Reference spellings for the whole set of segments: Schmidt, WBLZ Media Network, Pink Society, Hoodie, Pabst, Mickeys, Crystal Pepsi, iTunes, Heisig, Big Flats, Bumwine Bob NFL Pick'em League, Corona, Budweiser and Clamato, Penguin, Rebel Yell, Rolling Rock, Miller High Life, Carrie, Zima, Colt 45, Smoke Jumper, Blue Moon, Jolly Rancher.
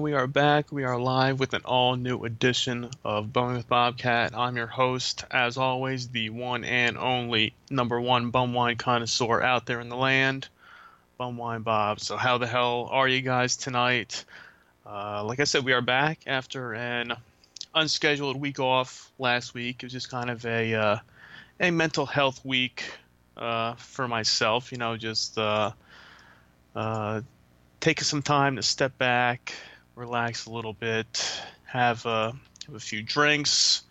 We are back. We are live with an all-new edition of Bumming with Bobcat. I'm your host, as always, the one and only number one bumwine connoisseur out there in the land, Bumwine Bob. So how the hell are you guys tonight? Like I said, we are back after an unscheduled week off last week. It was just kind of a mental health week for myself, you know, just taking some time to step back, relax a little bit, have a few drinks,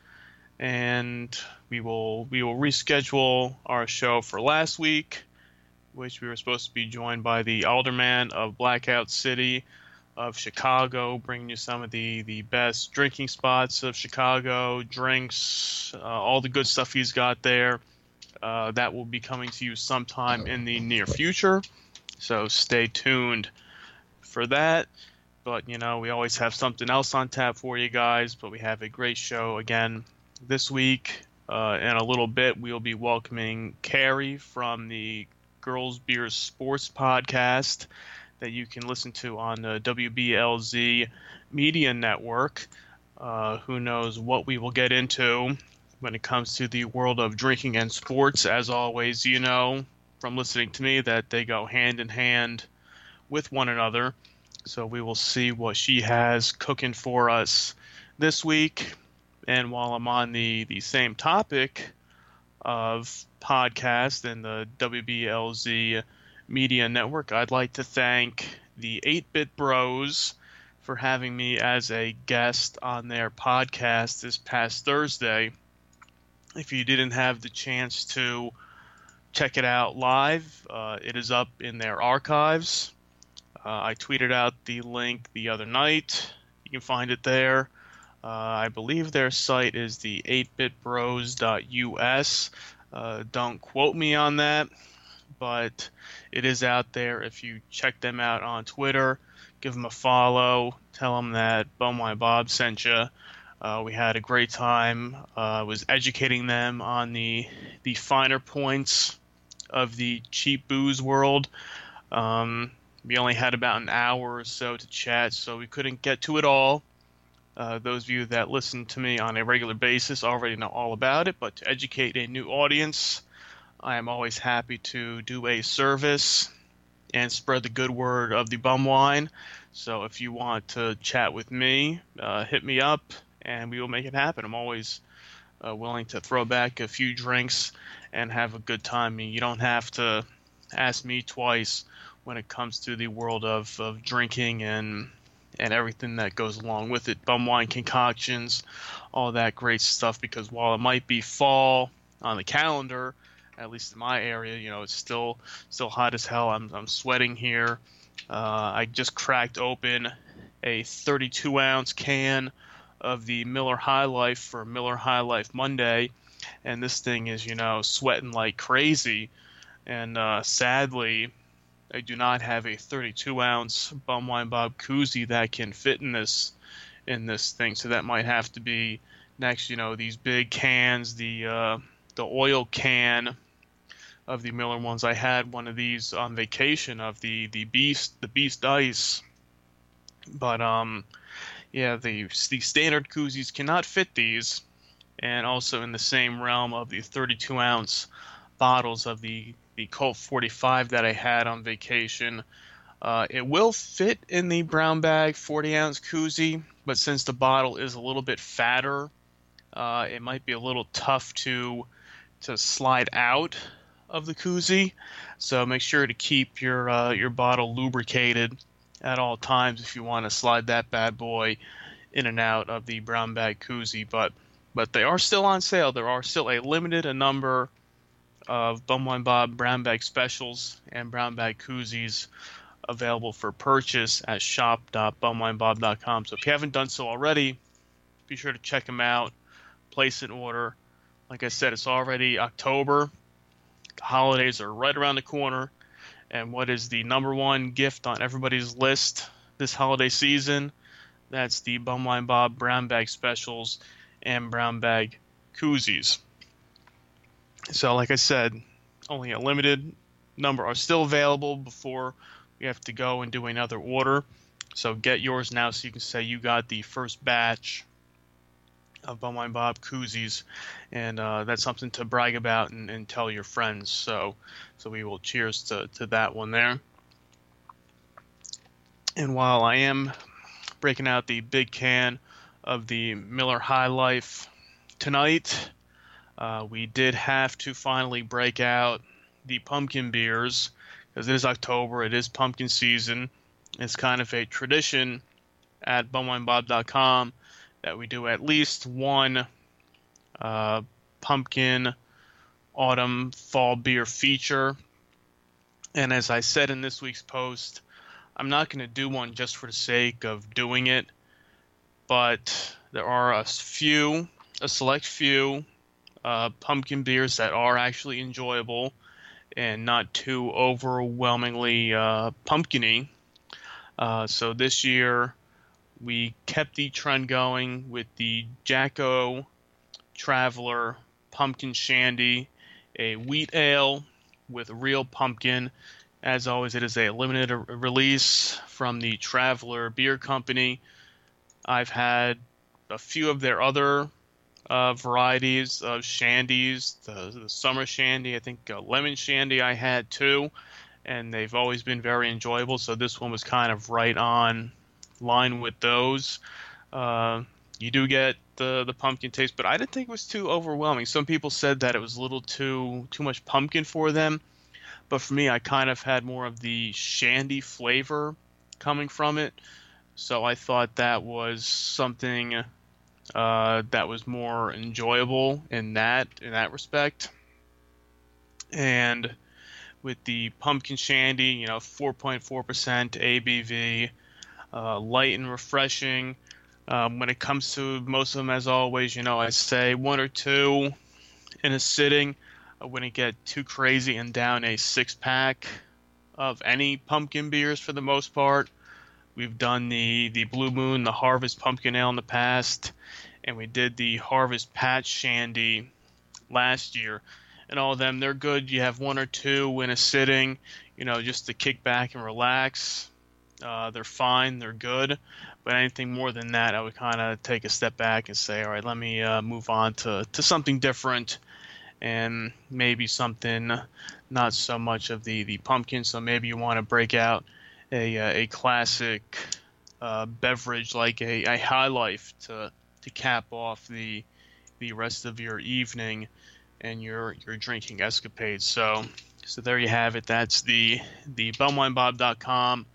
and we will reschedule our show for last week, which we were supposed to be joined by the alderman of Blackout City of Chicago, bringing you some of the best drinking spots of Chicago, drinks, all the good stuff he's got there. That will be coming to you sometime in the near future, so stay tuned for that. But, you know, we always have something else on tap for you guys. But we have a great show again this week. In a little bit, we'll be welcoming Carrie from the Girls Beer Sports Podcast that you can listen to on the WBLZ Media Network. Who knows what we will get into when it comes to the world of drinking and sports. As always, you know from listening to me that they go hand in hand with one another. So we will see what she has cooking for us this week. And while I'm on the same topic of podcast and the WBLZ Media Network, I'd like to thank the 8-Bit Bros for having me as a guest on their podcast this past Thursday. If you didn't have the chance to check it out live, it is up in their archives. I tweeted out the link the other night. You can find it there. I believe their site is the 8bitbros.us. Don't quote me on that, but it is out there. If you check them out on Twitter, give them a follow. Tell them that Bumwine Bob sent you. We had a great time. I was educating them on the finer points of the cheap booze world. We only had about an hour or so to chat, so we couldn't get to it all. Those of you that listen to me on a regular basis already know all about it, but to educate a new audience, I am always happy to do a service and spread the good word of the bum wine. So if you want to chat with me, hit me up, and we will make it happen. I'm always willing to throw back a few drinks and have a good time. I mean, you don't have to ask me twice when it comes to the world of drinking and everything that goes along with it. Bumwine concoctions, all that great stuff, because while it might be fall on the calendar, at least in my area, you know, it's still hot as hell. I'm sweating here. I just cracked open a 32-ounce can of the Miller High Life for Miller High Life Monday, and this thing is, you know, sweating like crazy. And sadly, I do not have a 32-ounce Bumwine Bob koozie that can fit in this thing, so that might have to be next. You know, these big cans, the oil can of the Miller ones. I had one of these on vacation of the Beast Ice, but yeah, the standard koozies cannot fit these, and also in the same realm of the 32-ounce bottles of the Colt 45 that I had on vacation. It will fit in the brown bag 40-ounce koozie, but since the bottle is a little bit fatter, it might be a little tough to slide out of the koozie. So make sure to keep your bottle lubricated at all times if you want to slide that bad boy in and out of the brown bag koozie. But they are still on sale. There are still a limited number of Bumwine Bob brown bag specials and brown bag koozies available for purchase at shop.bumwinebob.com. So if you haven't done so already, be sure to check them out, place an order. Like I said, it's already October. The holidays are right around the corner. And what is the number one gift on everybody's list this holiday season? That's the Bumwine Bob brown bag specials and brown bag koozies. So like I said, only a limited number are still available before we have to go and do another order. So get yours now so you can say you got the first batch of Bumwine Bob koozies, and that's something to brag about and tell your friends. So we will cheers to that one there. And while I am breaking out the big can of the Miller High Life tonight, we did have to finally break out the pumpkin beers because it is October, it is pumpkin season. It's kind of a tradition at bumwinebob.com that we do at least one pumpkin autumn fall beer feature. And as I said in this week's post, I'm not going to do one just for the sake of doing it, but there are a select few pumpkin beers that are actually enjoyable and not too overwhelmingly pumpkin-y. So this year, we kept the trend going with the Jack-O Traveler Pumpkin Shandy, a wheat ale with real pumpkin. As always, it is a limited release from the Traveler Beer Company. I've had a few of their other varieties of shandies, the summer shandy, I think lemon shandy I had too, and they've always been very enjoyable, so this one was kind of right on line with those. You do get the pumpkin taste, but I didn't think it was too overwhelming. Some people said that it was a little too much pumpkin for them, but for me, I kind of had more of the shandy flavor coming from it, so I thought that was something that was more enjoyable in that respect. And with the pumpkin shandy, 4.4% ABV, light and refreshing. When it comes to most of them, as always, I say one or two in a sitting. I wouldn't get too crazy and down a six-pack of any pumpkin beers for the most part. We've done the Blue Moon, the Harvest Pumpkin Ale in the past, and we did the Harvest Patch Shandy last year. And all of them, they're good. You have one or two in a sitting, just to kick back and relax. They're fine, they're good, but anything more than that, I would kind of take a step back and say, all right, let me move on to something different, and maybe something not so much of the pumpkin. So maybe you want to break out a classic beverage like a High Life to cap off the rest of your evening and your drinking escapades. So there you have it. That's the bumwinebob.com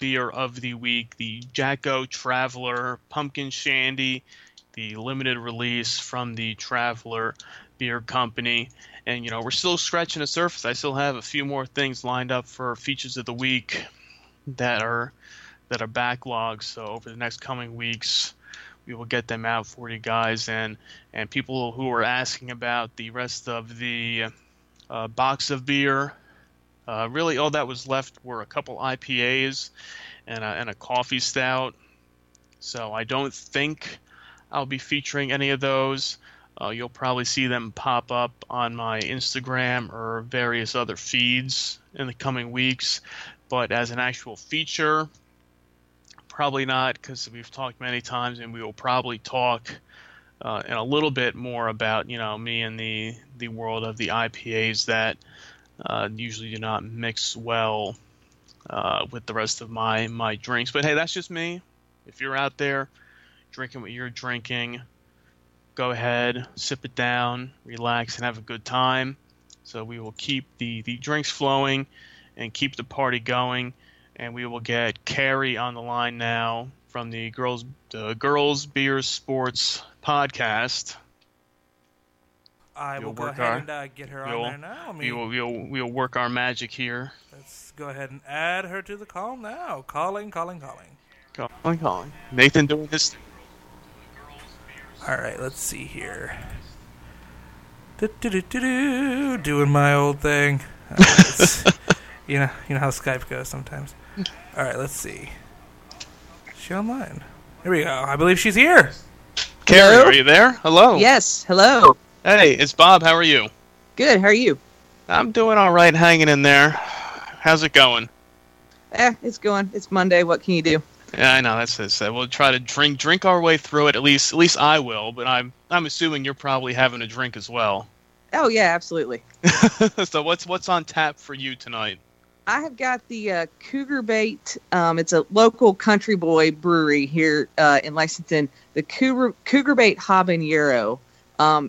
beer of the week, the Jack-O Traveler Pumpkin Shandy, the limited release from the Traveler Beer Company. And we're still scratching the surface. I still have a few more things lined up for features of the week that are backlogged. So over the next coming weeks, we will get them out for you guys and people who are asking about the rest of the box of beer. Really, all that was left were a couple IPAs and a coffee stout. So I don't think I'll be featuring any of those. You'll probably see them pop up on my Instagram or various other feeds in the coming weeks. But as an actual feature, probably not, because we've talked many times and we will probably talk and a little bit more about, you know, me and the world of the IPAs that usually do not mix well with the rest of my drinks. But hey, that's just me. If you're out there drinking what you're drinking, go ahead, sip it down, relax, and have a good time. So we will keep the drinks flowing and keep the party going. And we will get Carrie on the line now from the Girls Beer Sports Podcast. I will go ahead and get her on there now. I mean, we'll work our magic here. Let's go ahead and add her to the call now. Calling. Nathan doing his thing. All right, let's see here. Doing my old thing. You know how Skype goes sometimes. All right, let's see. Is she online? Here we go. I believe she's here. Carrie, are you there? Hello. Yes, hello. Hey, it's Bob. How are you? Good. How are you? I'm doing all right, hanging in there. How's it going? It's going. It's Monday. What can you do? Yeah, I know. That's it. So we'll try to drink our way through it. At least I will. But I'm assuming you're probably having a drink as well. Oh yeah, absolutely. So what's on tap for you tonight? I have got the Cougar Bait. It's a local Country Boy brewery here in Lexington. The Cougar Bait Habanero.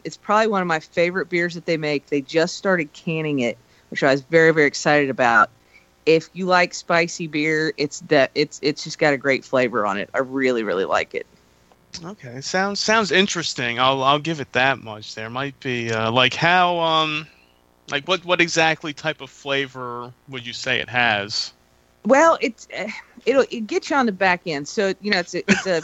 It's probably one of my favorite beers that they make. They just started canning it, which I was very, very excited about. If you like spicy beer, it's just got a great flavor on it. I really, really like it. Okay, sounds interesting. I'll give it that much. There might be what exactly type of flavor would you say it has? Well, it'll get you on the back end. So you know it's a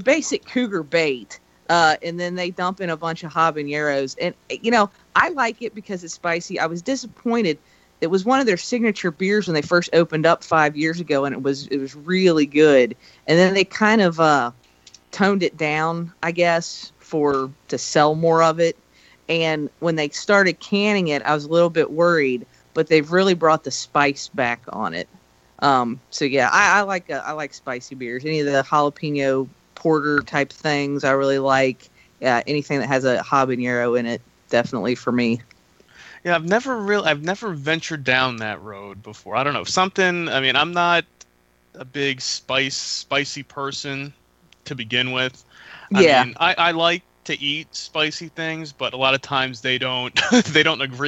basic Cougar Bait. And then they dump in a bunch of habaneros. And, you know, I like it because it's spicy. I was disappointed. It was one of their signature beers when they first opened up 5 years ago, and it was really good. And then they kind of toned it down, I guess, to sell more of it. And when they started canning it, I was a little bit worried, but they've really brought the spice back on it. So, yeah, I like spicy beers. Any of the jalapeno porter type things I really like. Anything that has a habanero in it, definitely for me. Yeah, I've never ventured down that road before. I don't know. I'm not a big spicy person to begin with. I like to eat spicy things, but a lot of times they don't agree with me.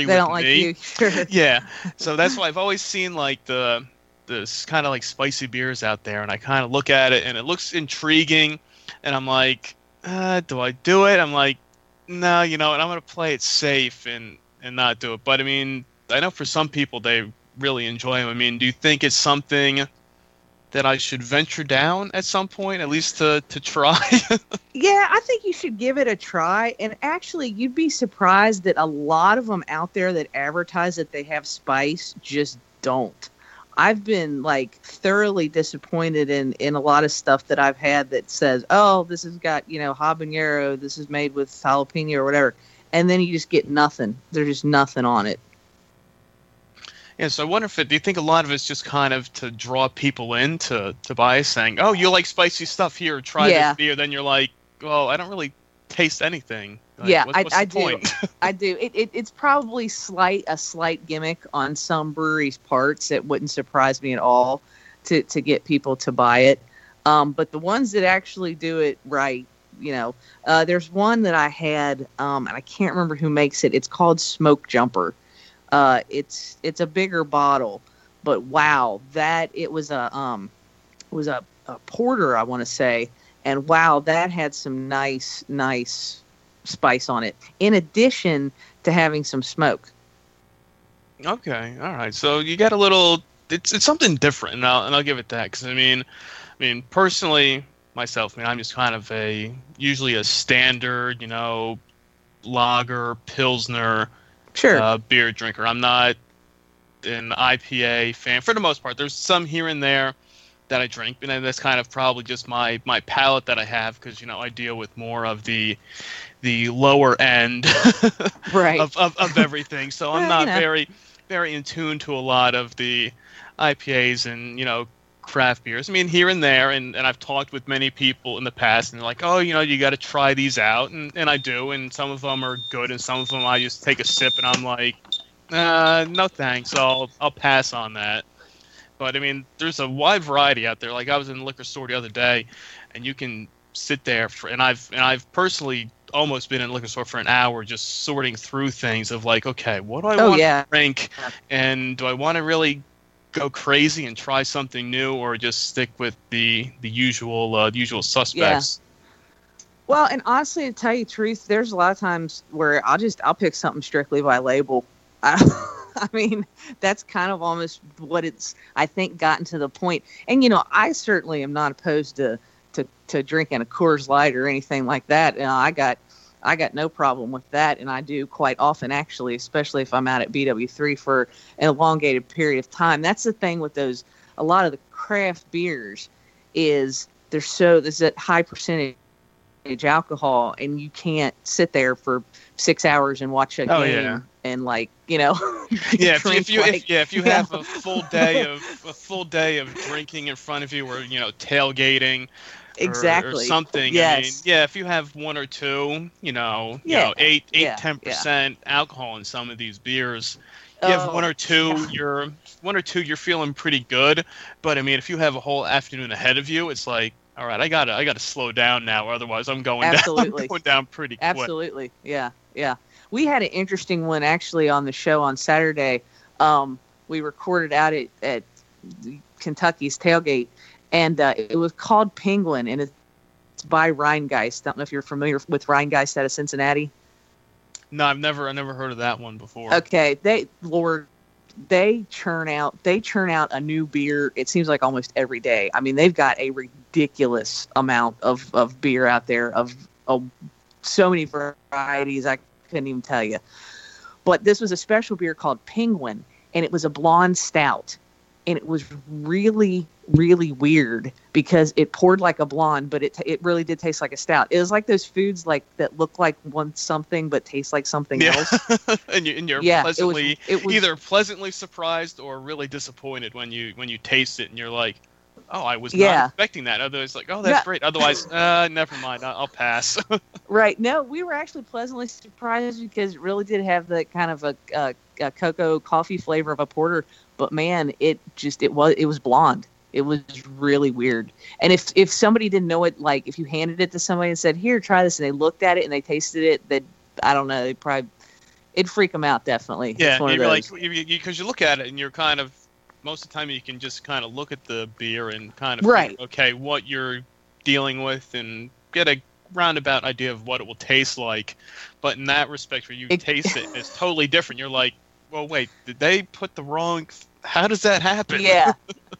They don't like you. Sure. Yeah. So that's why I've always seen like this kind of like spicy beers out there, and I kind of look at it and it looks intriguing, and I'm like, do I do it? I'm like, no, you know, and I'm gonna play it safe and not do it. But I mean, I know for some people they really enjoy them. I mean, do you think it's something that I should venture down at some point, at least to try? Yeah, I think you should give it a try. And actually, you'd be surprised that a lot of them out there that advertise that they have spice just don't. I've been like thoroughly disappointed in a lot of stuff that I've had that says, oh, this has got, you know, habanero, this is made with jalapeno or whatever. And then you just get nothing. There's just nothing on it. Yeah, so I wonder do you think a lot of it's just kind of to draw people in to buy, saying, oh, you like spicy stuff here, try this beer. Then you're like, well, I don't really taste anything. Like, yeah, what's the point? I do. It's probably a slight gimmick on some breweries' parts. It wouldn't surprise me at all to get people to buy it. But the ones that actually do it right, you know, there's one that I had, and I can't remember who makes it. It's called Smoke Jumper. It's a bigger bottle, but wow, it was a porter, I want to say, and wow, that had some nice spice on it, in addition to having some smoke. Okay, all right. So you got a little. It's something different, and I'll give it that. Because I mean personally myself, I'm just kind of usually a standard, you know, lager, pilsner, sure, beer drinker. I'm not an IPA fan for the most part. There's some here and there that I drink, and that's kind of probably just my palate that I have, because, you know, I deal with more of the lower end right. of everything. So I'm not very, very in tune to a lot of the IPAs and, you know, craft beers. I mean, here and there, and I've talked with many people in the past, and they're like, oh, you know, you got to try these out, and I do, and some of them are good, and some of them I just take a sip, and I'm like, no thanks, I'll pass on that. But, I mean, there's a wide variety out there. Like, I was in the liquor store the other day, and you can sit there, and I've personally almost been in a liquor store for an hour just sorting through things of, like, okay, what do I want to drink, and do I want to really go crazy and try something new, or just stick with the usual suspects? Yeah. Well, and honestly, to tell you the truth, there's a lot of times where I'll pick something strictly by label. I mean, that's kind of almost what it's, I think, gotten to the point. And, you know, I certainly am not opposed to drinking a Coors Light or anything like that. You know, I got no problem with that, and I do quite often, actually, especially if I'm out at BW3 for an elongated period of time. That's the thing with those, a lot of the craft beers is there's that high percentage alcohol, and you can't sit there for 6 hours and watch a game. Oh, yeah. And, like, you know, if you have a full day of drinking in front of you, or, you know, tailgating. Exactly. Or something. Yes. I mean, yeah, if you have one or two, you know, 8-10% alcohol in some of these beers, you have one or two you're feeling pretty good. But I mean, if you have a whole afternoon ahead of you, it's like, all right, I gotta slow down now, otherwise I'm going down. I'm going down pretty quick. Absolutely. Yeah. Yeah. We had an interesting one actually on the show on Saturday. We recorded out at Kentucky's tailgate. And it was called Penguin, and it's by Rheingeist. I don't know if you're familiar with Rheingeist out of Cincinnati. No, I never heard of that one before. Okay, they churn out a new beer. It seems like almost every day. I mean, they've got a ridiculous amount of beer out there of so many varieties. I couldn't even tell you. But this was a special beer called Penguin, and it was a blonde stout. And it was really, really weird because it poured like a blonde, but it really did taste like a stout. It was like those foods like that look like one something but taste like something else. and you're pleasantly either pleasantly surprised or really disappointed when you taste it, and you're like, oh, I was not expecting that. Otherwise, like, oh, that's great. Otherwise, never mind. I'll pass. Right. No, we were actually pleasantly surprised because it really did have that kind of a cocoa coffee flavor of a porter. But man, it was blonde. It was really weird. And if somebody didn't know it, like if you handed it to somebody and said, "Here, try this," and they looked at it and they tasted it, then I don't know, it'd freak them out definitely. Yeah, because you look at it and you're kind of. Most of the time, you can just kind of look at the beer and kind of figure, okay, what you're dealing with and get a roundabout idea of what it will taste like. But in that respect, where you taste it, it's totally different. You're like, well, wait, did they put the wrong? How does that happen? Yeah,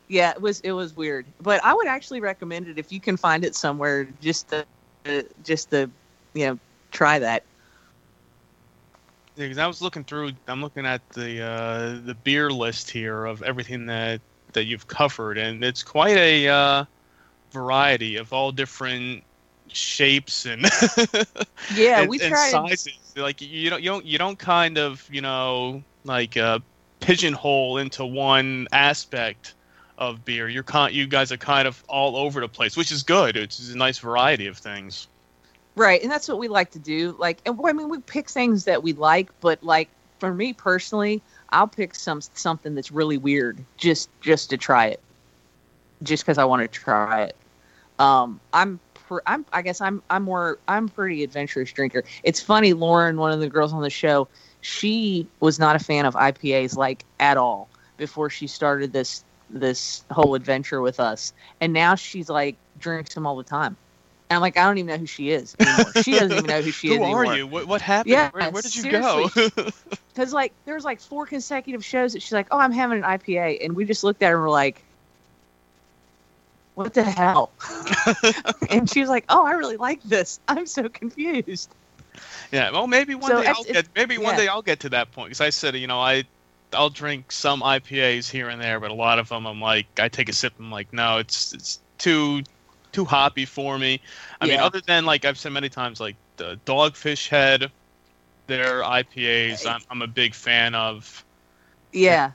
yeah, it was weird. But I would actually recommend it if you can find it somewhere. Just to you know, try that. Because I was looking through, I'm looking at the beer list here of everything that you've covered, and it's quite a variety of all different shapes and and sizes. Like you don't kind of, you know, like pigeonhole into one aspect of beer. You guys are kind of all over the place, which is good. It's a nice variety of things. Right, and that's what we like to do. Like, and I mean, we pick things that we like, but like for me personally, I'll pick something that's really weird just to try it, just because I want to try it. I'm pretty adventurous drinker. It's funny, Lauren, one of the girls on the show, she was not a fan of IPAs like at all before she started this whole adventure with us, and now she's like drinks them all the time. And I'm like, I don't even know who she is anymore. She doesn't even know who she is anymore. Who are you? What happened? Yeah, where did you go? Because like, there was like 4 consecutive shows that she's like, oh, I'm having an IPA. And we just looked at her and we're like, what the hell? And she was like, oh, I really like this. I'm so confused. Yeah, well, maybe one day I'll get to that point. Because I said, you know, I'll drink some IPAs here and there, but a lot of them I'm like, I take a sip and I'm like, no, it's too hoppy for me. I mean, other than, like I've said many times, like the Dogfish Head, their IPAs, I'm a big fan of. Yeah.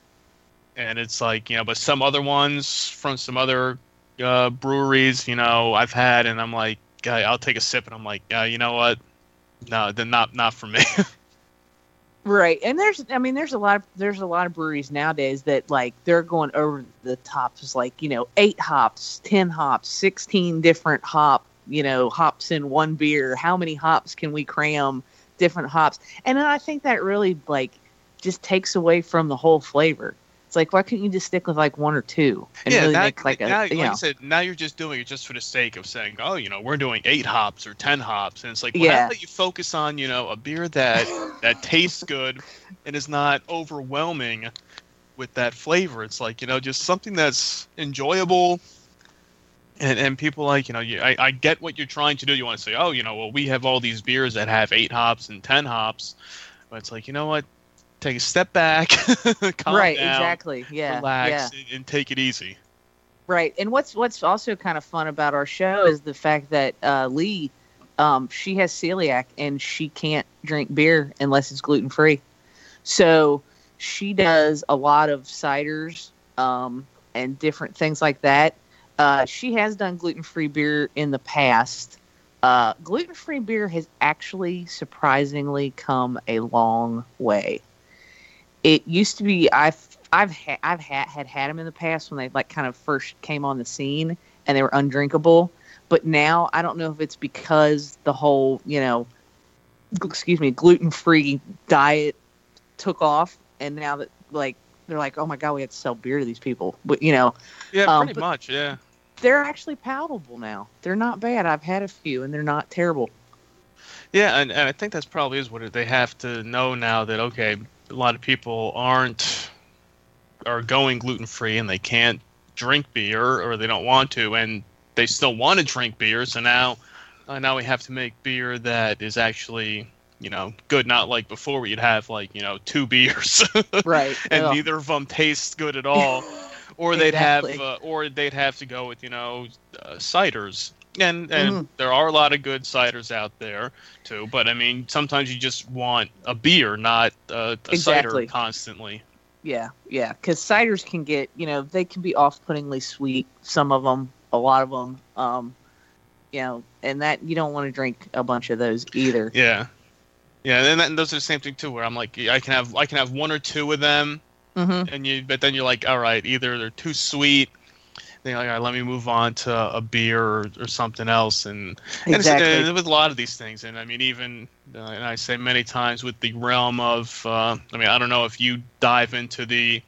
And it's like, you know, but some other ones from some other breweries, you know, I've had, and I'm like, I'll take a sip, and I'm like, you know what? No, they're not for me. Right, and there's a lot of breweries nowadays that like they're going over the tops, like, you know, 8 hops, 10 hops, 16 different hops in one beer. How many hops can we cram? Different hops, and I think that really like just takes away from the whole flavor. It's like, why couldn't you just stick with like one or two? And really make like a, now, like I said, now you're just doing it just for the sake of saying, oh, you know, we're doing 8 hops or 10 hops, and it's like, well, how about you focus on, you know, a beer that tastes good and is not overwhelming with that flavor. It's like, you know, just something that's enjoyable. And people like, you know, I get what you're trying to do. You want to say, oh, you know, well, we have all these beers that have 8 hops and 10 hops. But it's like, you know what? Take a step back, calm right, down, exactly. Yeah, relax, and take it easy. Right. And what's also kind of fun about our show is the fact that Lee, she has celiac, and she can't drink beer unless it's gluten-free. So she does a lot of ciders and different things like that. She has done gluten-free beer in the past. Gluten-free beer has actually surprisingly come a long way. It used to be I've had them in the past when they like kind of first came on the scene and they were undrinkable. But now I don't know if it's because the whole, you know, gluten-free diet took off, and now that like they're like, oh my god, we have to sell beer to these people. But you know, pretty much, yeah. They're actually palatable now. They're not bad. I've had a few, and they're not terrible. Yeah, and I think that's probably is what they have to know now, that okay, a lot of people are going gluten free, and they can't drink beer, or they don't want to, and they still want to drink beer. So now we have to make beer that is actually, you know, good. Not like before where you'd have like, you know, 2 beers, right? And neither of them tastes good at all. Or they'd have to go with, you know, ciders, and there are a lot of good ciders out there too. But I mean, sometimes you just want a beer, not a cider constantly. Yeah, yeah, because ciders can get, you know, they can be off-puttingly sweet. Some of them, a lot of them, you know, and that you don't want to drink a bunch of those either. Yeah, yeah, and those are the same thing too. Where I'm like, I can have 1 or 2 of them. Mm-hmm. But then you're like, all right, either they're too sweet, then you're like, all right, let me move on to a beer or something else. And with a lot of these things, and I mean, even and I say many times with the realm of, I mean, I don't know if you dive into the,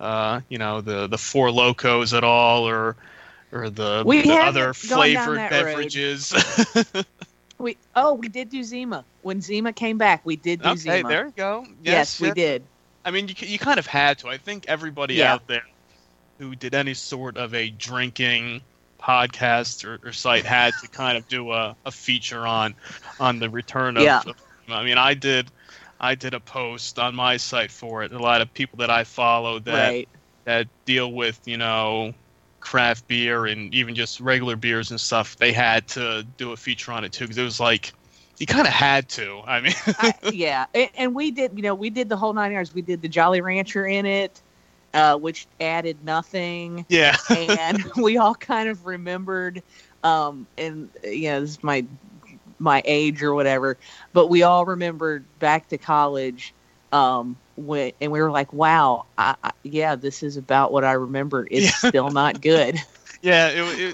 you know, the Four Locos at all, or the other flavored beverages. We did do Zima when Zima came back. We did do Zima. Okay, there you go. Yes, we did. I mean, you kind of had to. I think everybody out there who did any sort of a drinking podcast or site had to kind of do a feature on the return of. Yeah. I mean, I did a post on my site for it. A lot of people that I follow that deal with, you know, craft beer and even just regular beers and stuff, they had to do a feature on it too, because it was like, you kind of had to. I mean, and we did. You know, we did the whole 9 yards. We did the Jolly Rancher in it, which added nothing. Yeah, and we all kind of remembered, and you know, this is my age or whatever, but we all remembered back to college, and we were like, wow, this is about what I remembered. It's still not good. Yeah,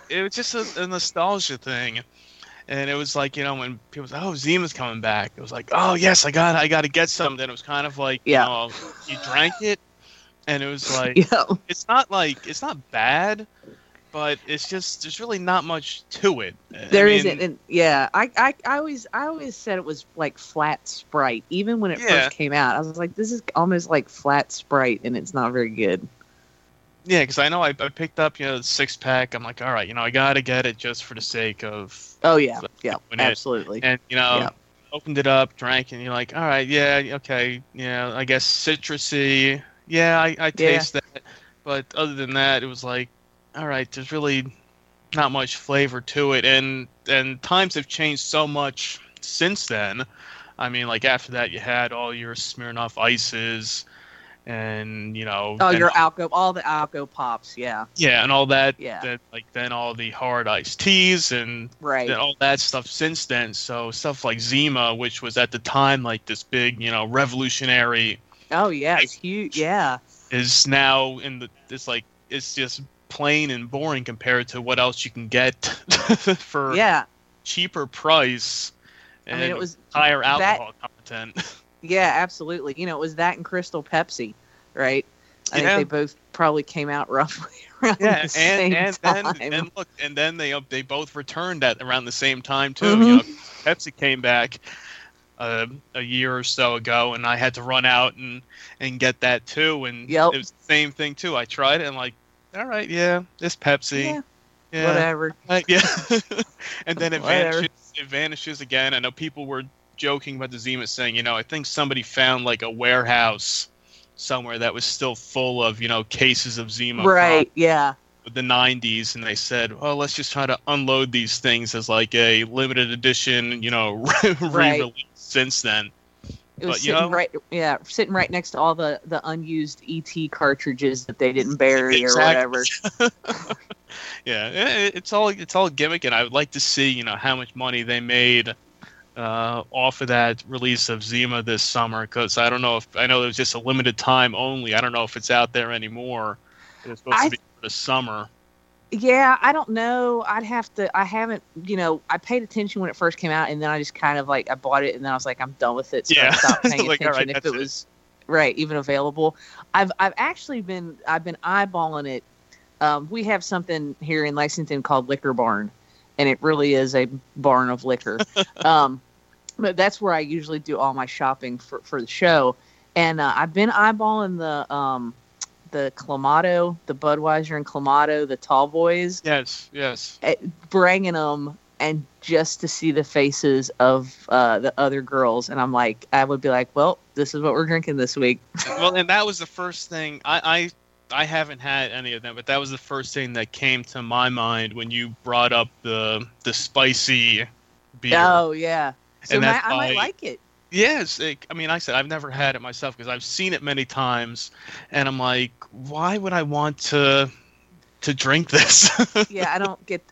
it was just a nostalgia thing. And it was like, you know, when people said, oh, Zima's coming back, it was like, oh, yes, I got to get some. Then it was kind of like, you know, you drank it, and it was like, it's not bad, but it's just, there's really not much to it. There isn't. And yeah. I always said it was like flat Sprite. Even when it first came out, I was like, this is almost like flat Sprite, and it's not very good. Yeah, because I know I picked up, you know, the 6-pack. I'm like, all right, you know, I got to get it just for the sake of... Oh, yeah, yeah, absolutely. And, you know, opened it up, drank, and you're like, all right, yeah, okay, yeah, I guess citrusy. Yeah, I taste that. But other than that, it was like, all right, there's really not much flavor to it. And times have changed so much since then. I mean, like, after that, you had all your Smirnoff Ices... and you know. Oh, your Alco, all the Alco Pops, yeah. Yeah, and all that. Yeah. That, like then all the hard iced teas and right. all that stuff since then. So stuff like Zima, which was at the time like this big, you know, revolutionary. Oh yeah, like, it's huge. Yeah. Is now in the. It's like it's just plain and boring compared to what else you can get for yeah. cheaper price. And I mean, it was higher alcohol content. Yeah, absolutely. You know, it was that and Crystal Pepsi, right? I think they both probably came out roughly around the same time. And look, and then they both returned at around the same time too. Mm-hmm. You know, Pepsi came back a year or so ago, and I had to run out and get that too. And yep. it was the same thing too. I tried it, and like, all right, yeah, it's Pepsi. Yeah. Yeah. Whatever. Yeah. And then it vanishes again. I know people were joking about the Zima saying, you know, I think somebody found like a warehouse somewhere that was still full of, you know, cases of Zima. Right, yeah. The 90s, and they said, oh, let's just try to unload these things as like a limited edition, you know, re-release since then. It was sitting right next to all the unused ET cartridges that they didn't bury or whatever. Yeah, it's all gimmick, and I would like to see, you know, how much money they made off of that release of Zima this summer, because I don't know if I know it was just a limited time only. I don't know if it's out there anymore. It was supposed to be for the summer. Yeah, I don't know. I'd have to. I haven't. You know, I paid attention when it first came out, and then I just kind of like I bought it, and then I was like, I'm done with it. So I stopped paying like, attention if it was even available. I've actually been eyeballing it. We have something here in Lexington called Liquor Barn, and it really is a barn of liquor. But that's where I usually do all my shopping for the show. And I've been eyeballing the Clamato, the Budweiser and Clamato, the Tall Boys. Yes. Bringing them, and just to see the faces of the other girls. And I'm like, I would be like, well, this is what we're drinking this week. Well, and that was the first thing I haven't had any of them, but that was the first thing that came to my mind when you brought up the spicy beer. Oh, yeah. So and I might like it. Yes. I mean, I said I've never had it myself because I've seen it many times, and I'm like, why would I want to drink this? Yeah,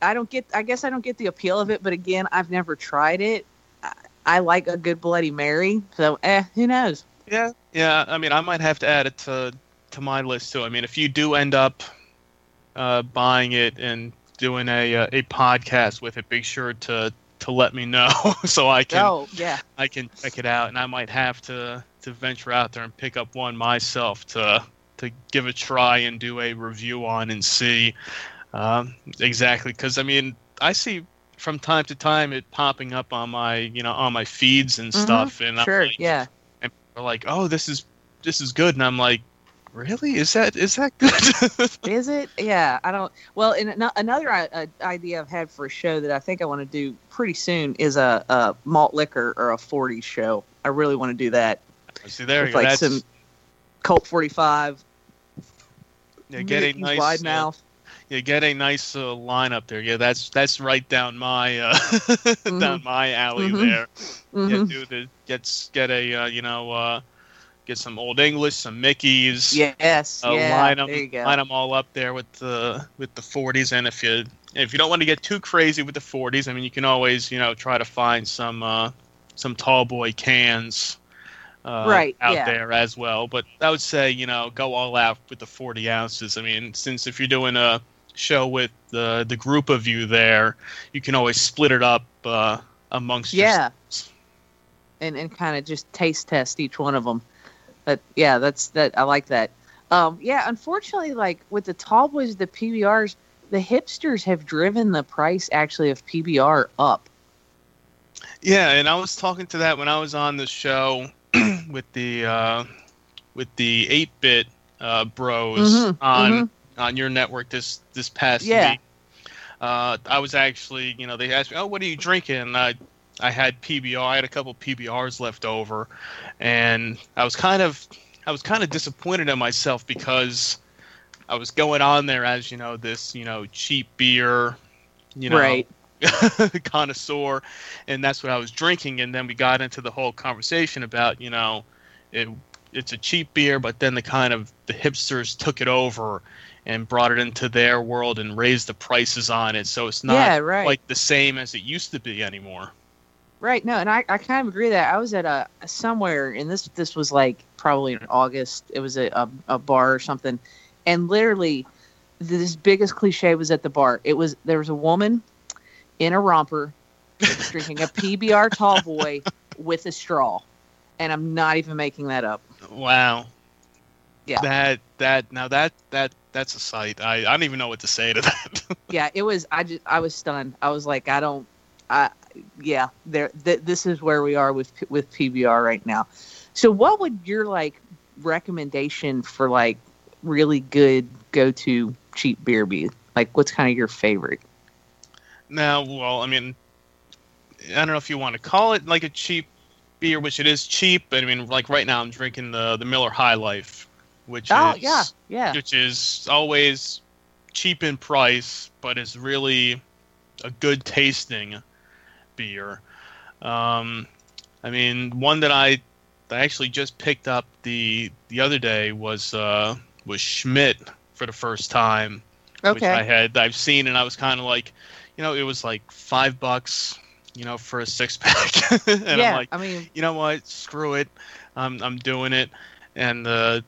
I don't get the appeal of it, but again, I've never tried it. I like a good Bloody Mary, so who knows? Yeah. I mean, I might have to add it to my list too. I mean, if you do end up buying it and doing a podcast with it, be sure to let me know so I can I can check it out, and I might have to venture out there and pick up one myself to give a try and do a review on and see exactly, because I mean I see from time to time it popping up on my feeds and stuff, and sure, I'm like, and people are like, oh, this is good, and I'm like, really? Is that good? Is it? Yeah, I don't. Well, and another idea I've had for a show that I think I want to do pretty soon is a malt liquor or a 40s show. I really want to do that. See, there you go. Like some Colt 45. Yeah, get a nice wide mouth. Yeah, get a nice lineup there. Yeah, that's right down my down my alley there. Mm-hmm. Yeah, dude, get some Old English, some Mickeys. Yes, line them all up there with the 40s. And if you don't want to get too crazy with the 40s, I mean, you can always try to find some Tall Boy cans there as well. But I would say go all out with the 40 ounces. I mean, since if you're doing a show with the group of you there, you can always split it up amongst yourselves. And kind of just taste test each one of them. But yeah, I like that. Unfortunately, like with the Tall Boys, the PBRs, the hipsters have driven the price actually of PBR up. Yeah, and I was talking to that when I was on the show with the 8-Bit Bros on your network this past week. I was actually, they asked me, "Oh, what are you drinking?" And I had PBR. I had a couple PBRs left over, and I was kind of disappointed in myself because I was going on there as this cheap beer, connoisseur, and that's what I was drinking. And then we got into the whole conversation about it it's a cheap beer, but then the hipsters took it over and brought it into their world and raised the prices on it, so it's not like the same as it used to be anymore. Right. No, and I kind of agree with that. I was at a somewhere, and this was like probably in August. It was a bar or something, and literally this biggest cliche was at the bar. There was a woman in a romper drinking a PBR tall boy with a straw, and I'm not even making that up. Wow. Yeah. That's a sight. I don't even know what to say to that. Yeah, it was. I was stunned. I was like, this is where we are with PBR right now. So what would your recommendation for really good go-to cheap beer be? What's kind of your favorite? Now, well, I mean, I don't know if you want to call it a cheap beer, which it is cheap, but I mean, right now I'm drinking the Miller High Life, which is always cheap in price, but is really a good tasting beer. I mean, one that I actually just picked up the other day was Schmidt for the first time, which I've seen, and I was kind of it was $5, for a six pack, and yeah, I'm like, I mean, you know what, screw it, I'm doing it, and the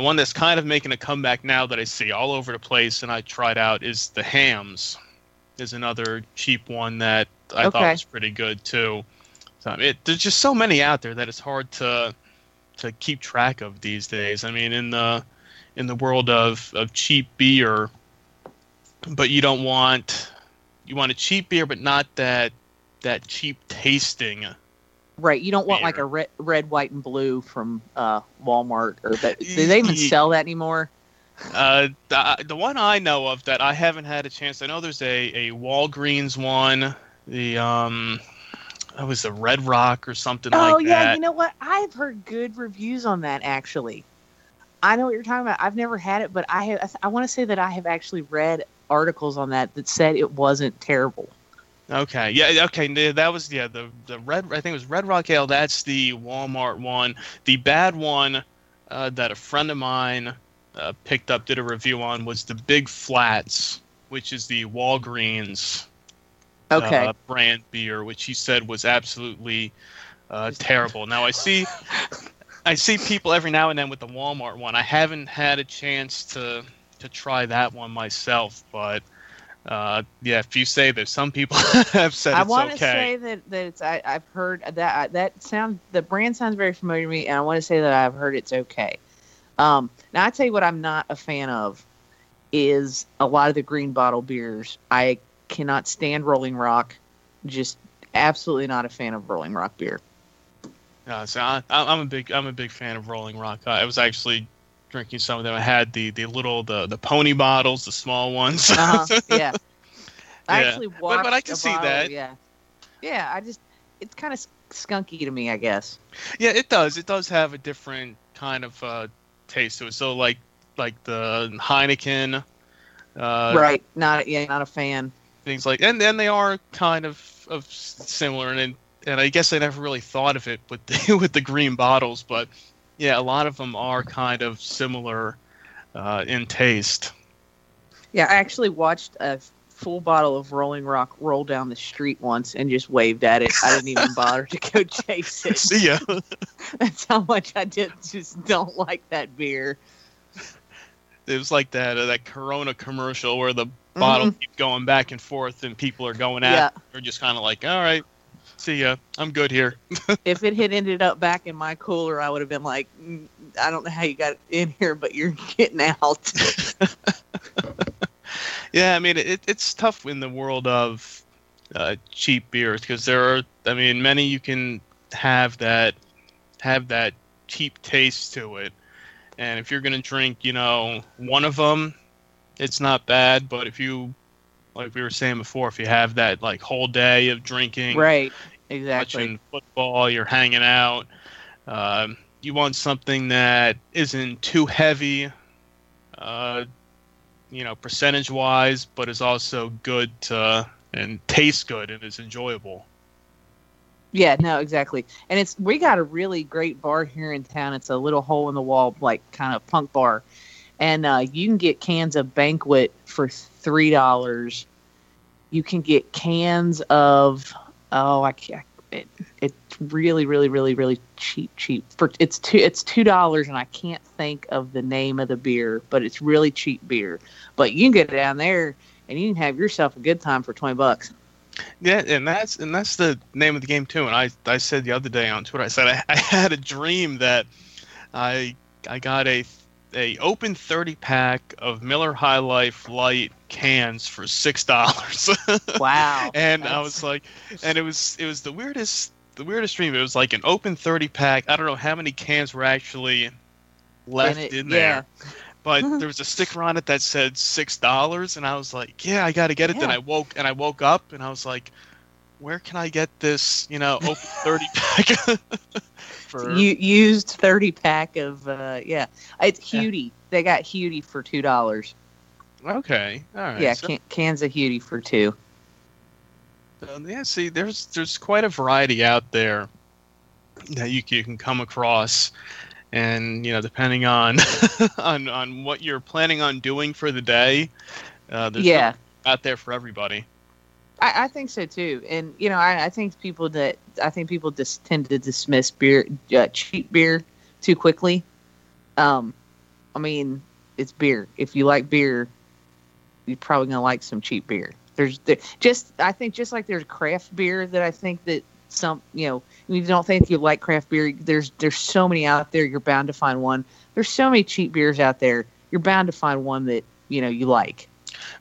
one that's kind of making a comeback now that I see all over the place and I tried out is the Hams. Is another cheap one that I thought was pretty good too. So there's just so many out there that it's hard to keep track of these days. I mean, in the world of cheap beer, but you want a cheap beer, but not that cheap tasting. Right, you don't want beer. Like a red, white, and blue from Walmart, or that. Do they even sell that anymore? The one I know of that I haven't had a chance. I know there's a Walgreens one. The it was the Red Rock or something like that. Oh yeah, you know what? I've heard good reviews on that actually. I know what you're talking about. I've never had it, but I want to say that I have actually read articles on that said it wasn't terrible. Okay. Yeah. Okay. That was the Red. I think it was Red Rock Ale. That's the Walmart one. The bad one that a friend of mine picked up, did a review on, was the Big Flats, which is the Walgreens brand beer, which he said was absolutely terrible. Now I see people every now and then with the Walmart one. I haven't had a chance to try that one myself, but if you say that, some people have said it's okay. I want to say that it's, I've heard that sound. The brand sounds very familiar to me, and I want to say that I've heard it's okay. Now, I tell you what I'm not a fan of is a lot of the green bottle beers. I cannot stand Rolling Rock. Just absolutely not a fan of Rolling Rock beer. So I'm a big fan of Rolling Rock. I was actually drinking some of them. I had the little pony bottles, the small ones. Uh-huh. Yeah. I actually watched. But I can see that. Yeah. Yeah. It's kind of skunky to me, I guess. Yeah, it does. It does have a different kind of taste to it. So like the Heineken, right? Not a fan. Things like, and they are kind of similar, and I guess I never really thought of it with the green bottles, but yeah, a lot of them are kind of similar in taste. Yeah, I actually watched a full bottle of Rolling Rock roll down the street once and just waved at it. I didn't even bother to go chase it. See ya. That's how much I just don't like that beer. It was like that Corona commercial where the bottle keeps going back and forth and people are going at it. They're just kind of like, all right, see ya, I'm good here. If it had ended up back in my cooler, I would have been like, I don't know how you got in here, but you're getting out. Yeah, I mean, it's tough in the world of cheap beers because there are, I mean, many you can have that cheap taste to it. And if you're going to drink, one of them, it's not bad. But if you, like we were saying before, if you have that whole day of drinking, right, exactly, watching football, you're hanging out, you want something that isn't too heavy, percentage-wise, but is also good and tastes good and is enjoyable. Yeah, no, exactly. And we got a really great bar here in town. It's a little hole in the wall, like kind of punk bar. And you can get cans of Banquet for $3. You can get cans of, it's really, really, really, really cheap. It's $2, and I can't think of the name of the beer, but it's really cheap beer. But you can get down there, and you can have yourself a good time for $20. Yeah, and that's the name of the game too. And I said the other day on Twitter, I said I had a dream that I got a open 30-pack of Miller High Life Light cans for $6. Wow! And I was like, and it was the weirdest dream. It was like an open 30-pack. I don't know how many cans were actually left in there. But there was a sticker on it that said $6, and I was like, "Yeah, I got to get it." Yeah. Then I woke up, and I was like, "Where can I get this? Open 30-pack for used 30-pack of yeah." It's Hoodie. Yeah. They got Hoodie for $2. Okay, all right. Yeah, so cans of Hoodie for $2. Yeah, see, there's quite a variety out there that you can come across. And depending on on what you're planning on doing for the day, there's out there for everybody. I think so too. And I think people just tend to dismiss beer, cheap beer, too quickly. It's beer. If you like beer, you're probably gonna like some cheap beer. I think like there's craft beer that I think that. Some you don't think you like craft beer, there's so many out there, you're bound to find one. There's so many cheap beers out there, you're bound to find one that you like,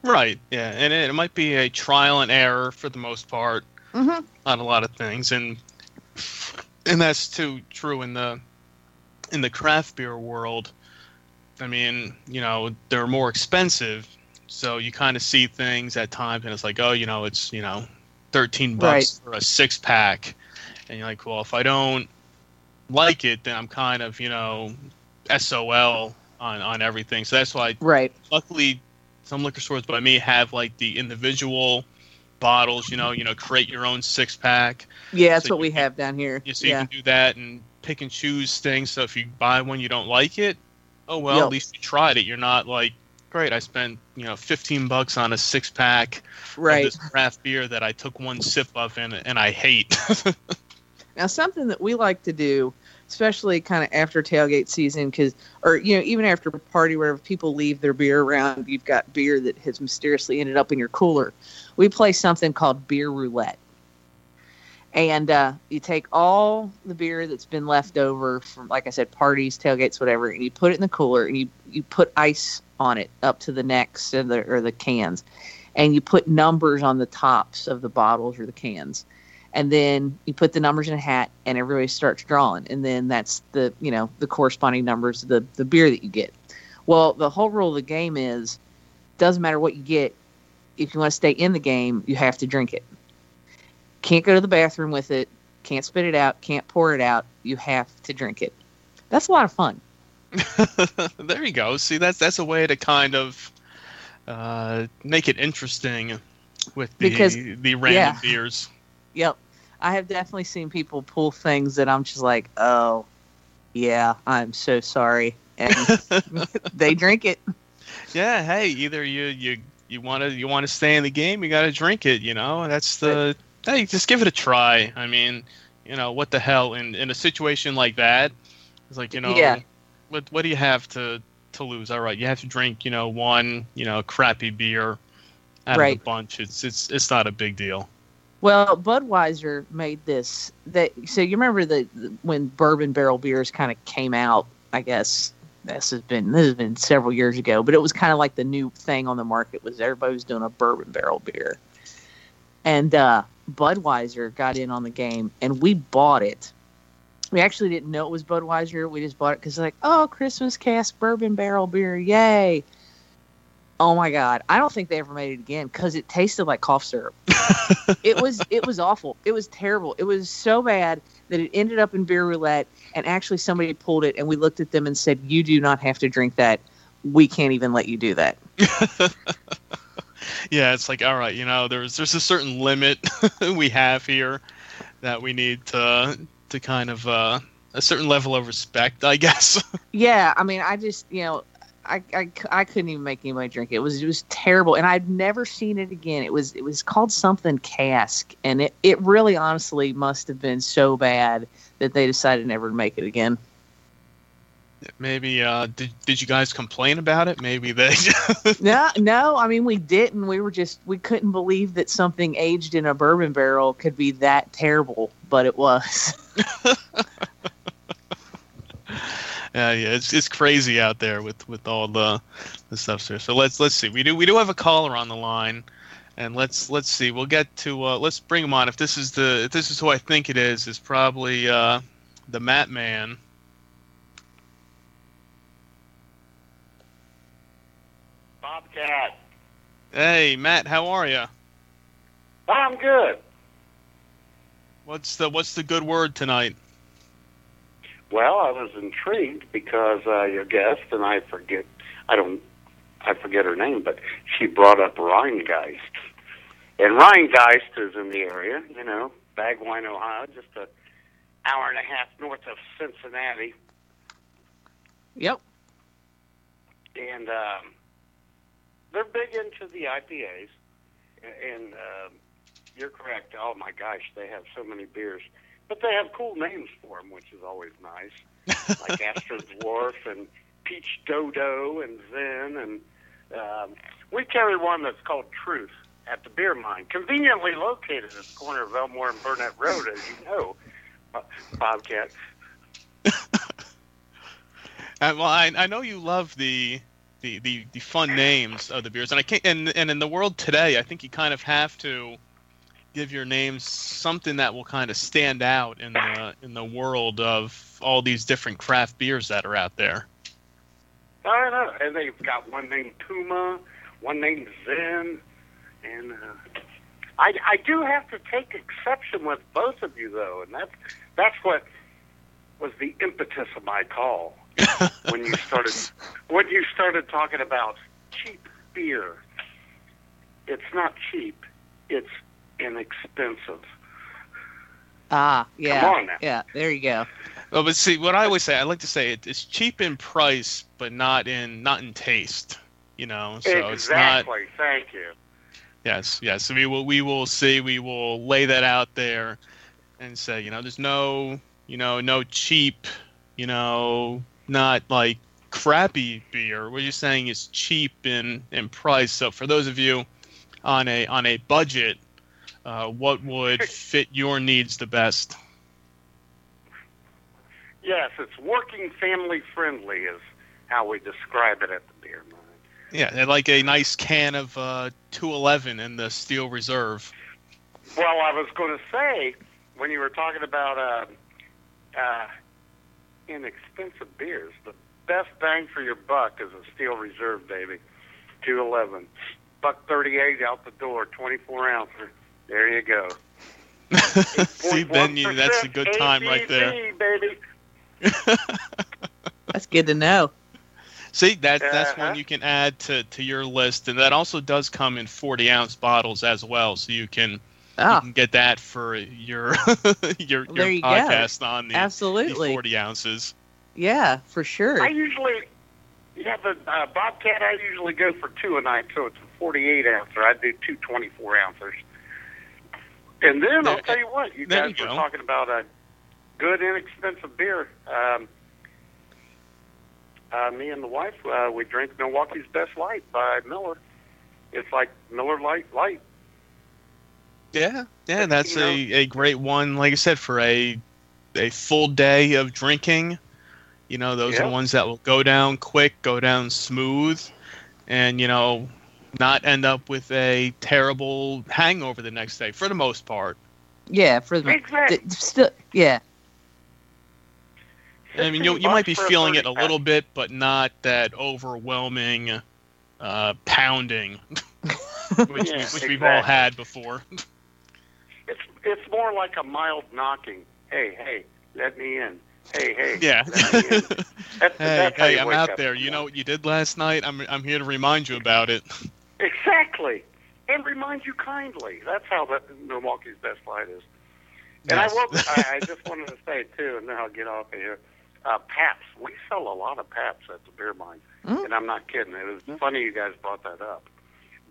right? Yeah. And it might be a trial and error for the most part, mm-hmm. on a lot of things, and that's too true in the craft beer world. They're more expensive, so you kind of see things at times and it's like, oh, it's $13 right. for a 6-pack, and you're like, well, if I don't like it, then I'm kind of SOL on everything. So that's why, right. Luckily, some liquor stores by me have like the individual bottles. Create your own 6-pack. Yeah, that's what we have down here. You can do that and pick and choose things. So if you buy one you don't like it, oh well, at least you tried it. You're not like, great, I spent $15 on a 6-pack right. of this craft beer that I took one sip of and I hate. Now, something that we like to do, especially kind of after tailgate season, or even after a party where people leave their beer around, you've got beer that has mysteriously ended up in your cooler. We play something called beer roulette, and you take all the beer that's been left over from, like I said, parties, tailgates, whatever, and you put it in the cooler, and you put ice on it up to the necks and the cans, and you put numbers on the tops of the bottles or the cans, and then you put the numbers in a hat, and everybody starts drawing, and then that's the the corresponding numbers of the beer that you get. Well, the whole rule of the game is, doesn't matter what you get, if you want to stay in the game, you have to drink it. Can't go to the bathroom with it, can't spit it out, can't pour it out, you have to drink it. That's a lot of fun. There you go. See, that's a way to kind of make it interesting with the random beers. Yep. I have definitely seen people pull things that I'm just like, oh, yeah, I'm so sorry. And they drink it. Yeah, hey, either you want to stay in the game, you got to drink it, That's hey, just give it a try. What the hell in a situation like that? It's like, yeah. What do you have to lose? All right, you have to drink, one, crappy beer out right. of the bunch. It's not a big deal. Well, Budweiser made this. So you remember when bourbon barrel beers kind of came out, I guess. This has been several years ago, but it was kind of like the new thing on the market was everybody was doing a bourbon barrel beer. And Budweiser got in on the game, and we bought it. We actually didn't know it was Budweiser. We just bought it because, like, oh, Christmas cask bourbon barrel beer. Yay. Oh, my God. I don't think they ever made it again because it tasted like cough syrup. It was awful. It was terrible. It was so bad that it ended up in beer roulette, and actually somebody pulled it, and we looked at them and said, you do not have to drink that. We can't even let you do that. Yeah, it's like, all right, there's a certain limit we have here. that we need to kind of a certain level of respect, I guess. Yeah, I mean, I just, you know, I couldn't even make anybody drink it. It was terrible, and I've never seen it again. It was called something Cask, and it really honestly must have been so bad that they decided never to make it again. Maybe did you guys complain about it? Maybe they No, I mean, we didn't. We couldn't believe that something aged in a bourbon barrel could be that terrible, but it was. Yeah, it's crazy out there with all the stuff there. So let's see. We do have a caller on the line, and let's see. We'll get to let's bring him on. If this is who I think it is, it's probably the Matt Man. Bobcat. Hey Matt, how are you? I'm good. What's the good word tonight? Well, I was intrigued because your guest, and I forget her name, but she brought up Rheingeist. And Rheingeist is in the area, you know, Bagwine, Ohio, just an hour and a half north of Cincinnati. Yep. And they're big into the IPAs. And you're correct. Oh, my gosh, they have so many beers. But they have cool names for them, which is always nice, like Astor's Wharf and Peach Dodo and Zen. And we carry one that's called Truth at the Beer Mine, conveniently located at the corner of Elmore and Burnett Road, as you know, Bobcat. Well, I know you love the fun names of the beers, and I can't. And in the world today, I think you kind of have to give your names something that will kind of stand out in the world of all these different craft beers that are out there. I know, and they've got one named Puma, one named Zen, and I do have to take exception with both of you though, and that's what was the impetus of my call when you started talking about cheap beer. It's not cheap. It's inexpensive. Ah, yeah. Come on now. Yeah, there you go. Well, but see, what I always say, I like to say it's cheap in price, but not in taste. You know, so exactly. It's not. Thank you. Yes. So we will see. We will lay that out there, and say, you know, there's no, you know, no cheap, you know, not like crappy beer. What you're saying is cheap in price. So for those of you on a budget. What would fit your needs the best? Yes, it's working family friendly is how we describe it at the Beer Mine. Yeah, like a nice can of 211 in the Steel Reserve. Well, I was going to say, when you were talking about inexpensive beers, the best bang for your buck is a Steel Reserve, baby. 211. $1.38 out the door, 24-ouncer. There you go. See, Ben, that's a good ABV, time right there. Baby. That's good to know. See, that's one you can add to your list, and that also does come in 40-ounce bottles as well, so you can get that for your podcast on the 40 ounces. Yeah, for sure. Bobcat, I usually go for two a night, so it's a 48-ouncer. I do two 24-ouncers. And then I'll tell you what, you guys were talking about a good, inexpensive beer. Me and the wife, we drink Milwaukee's Best Light by Miller. It's like Miller Light. Yeah, that's a great one. Like I said, for a full day of drinking, you know, those are the ones that will go down quick, go down smooth, and, you know, not end up with a terrible hangover the next day, for the most part. Yeah, for the still, yeah. I mean, you might be feeling it a little bit, but not that overwhelming pounding, which we've all had before. It's more like a mild knocking. Hey, let me in. Hey. Yeah. Hey, I'm out there. You know what you did last night? I'm here to remind you about it. Exactly. And remind you kindly. That's how that Milwaukee's Best Light is. And yes. I just wanted to say, too, and then I'll get off of here, Pabst. We sell a lot of Pabst at the beer mine, and I'm not kidding. It was funny you guys brought that up.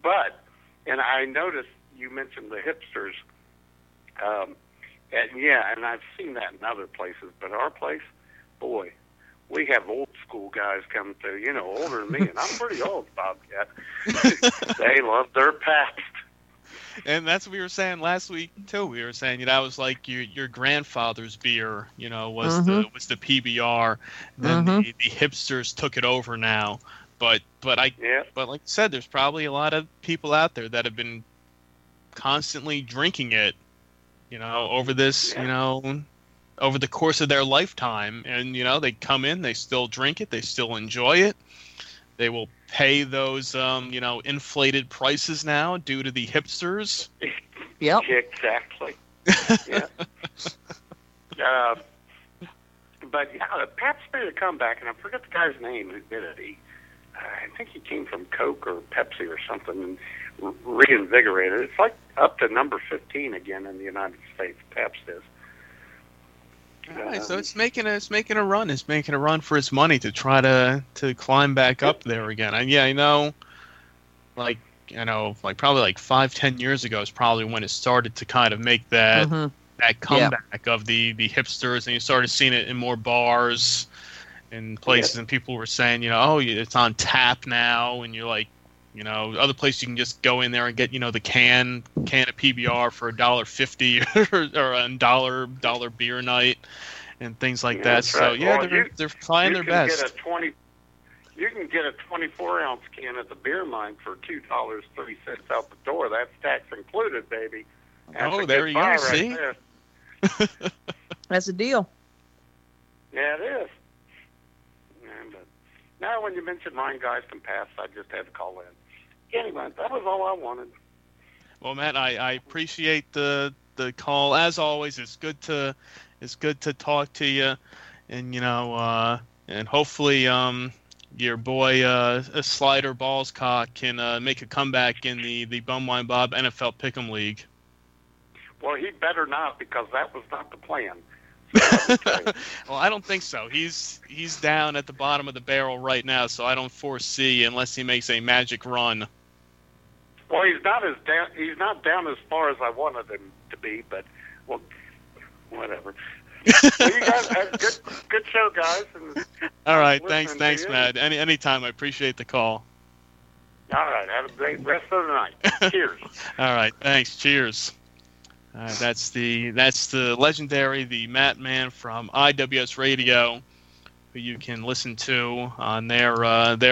But, and I noticed you mentioned the hipsters, and I've seen that in other places, but our place, boy, we have old school guys come through, you know, older than me, and I'm pretty old, Bobcat. They love their Pabst. And that's what we were saying last week too. We were saying, you know, I was like, your grandfather's beer, you know, was the PBR. Then the hipsters took it over now. But like I said, there's probably a lot of people out there that have been constantly drinking it, you know, over this, you know, over the course of their lifetime. And you know, they come in, they still drink it, they still enjoy it. They will pay those, you know, inflated prices now due to the hipsters. Yep. Exactly. Yeah. But yeah, Pabst made a comeback, and I forget the guy's name who did it. I think he came from Coke or Pepsi or something and reinvigorated. It's like up to number 15 again in the United States. Pabst is. All right, so it's making a run. It's making a run for its money to try to climb back up there again. And yeah, I know, probably like 5-10 years ago is probably when it started to kind of make that that comeback of the hipsters, and you started seeing it in more bars and places, and people were saying, you know, oh, it's on tap now, and you're like, you know, other place you can just go in there and get, you know, the can of PBR for $1.50 or $1 beer night and things like that. So right. They're trying their best. You can get a 24-ounce can at the beer mine for $2.03 out the door. That's tax included, baby. That's there you go. Right, see, that's a deal. Yeah, it is. And, now, when you mentioned Rheingeist and Pabst, I just had to call in. Anyway, that was all I wanted. Well, Matt, I appreciate the call as always. It's good to talk to you, and you know, and hopefully your boy Slider Ballscock can make a comeback in the Bumwine Bob NFL Pick'em League. Well, he better not, because that was not the plan. Well, I don't think so. He's down at the bottom of the barrel right now, so I don't foresee, unless he makes a magic run. Well, he's not down as far as I wanted him to be, but well, whatever. Well, you guys have good show, guys. And all right, thanks, Matt. Anytime, I appreciate the call. All right, have a great rest of the night. Cheers. All right, thanks. Cheers. That's the legendary, the Matt Man from IWS Radio, who you can listen to on their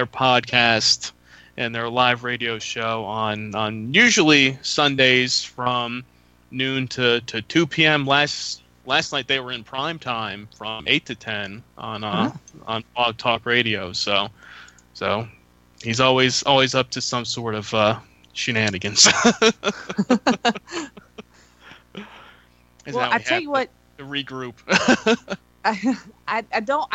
podcast and their live radio show on usually Sundays from noon to 2 p.m. Last night they were in prime time from 8 to 10 on Blog Talk Radio. So he's always up to some sort of shenanigans. Well, I tell you what, to regroup. I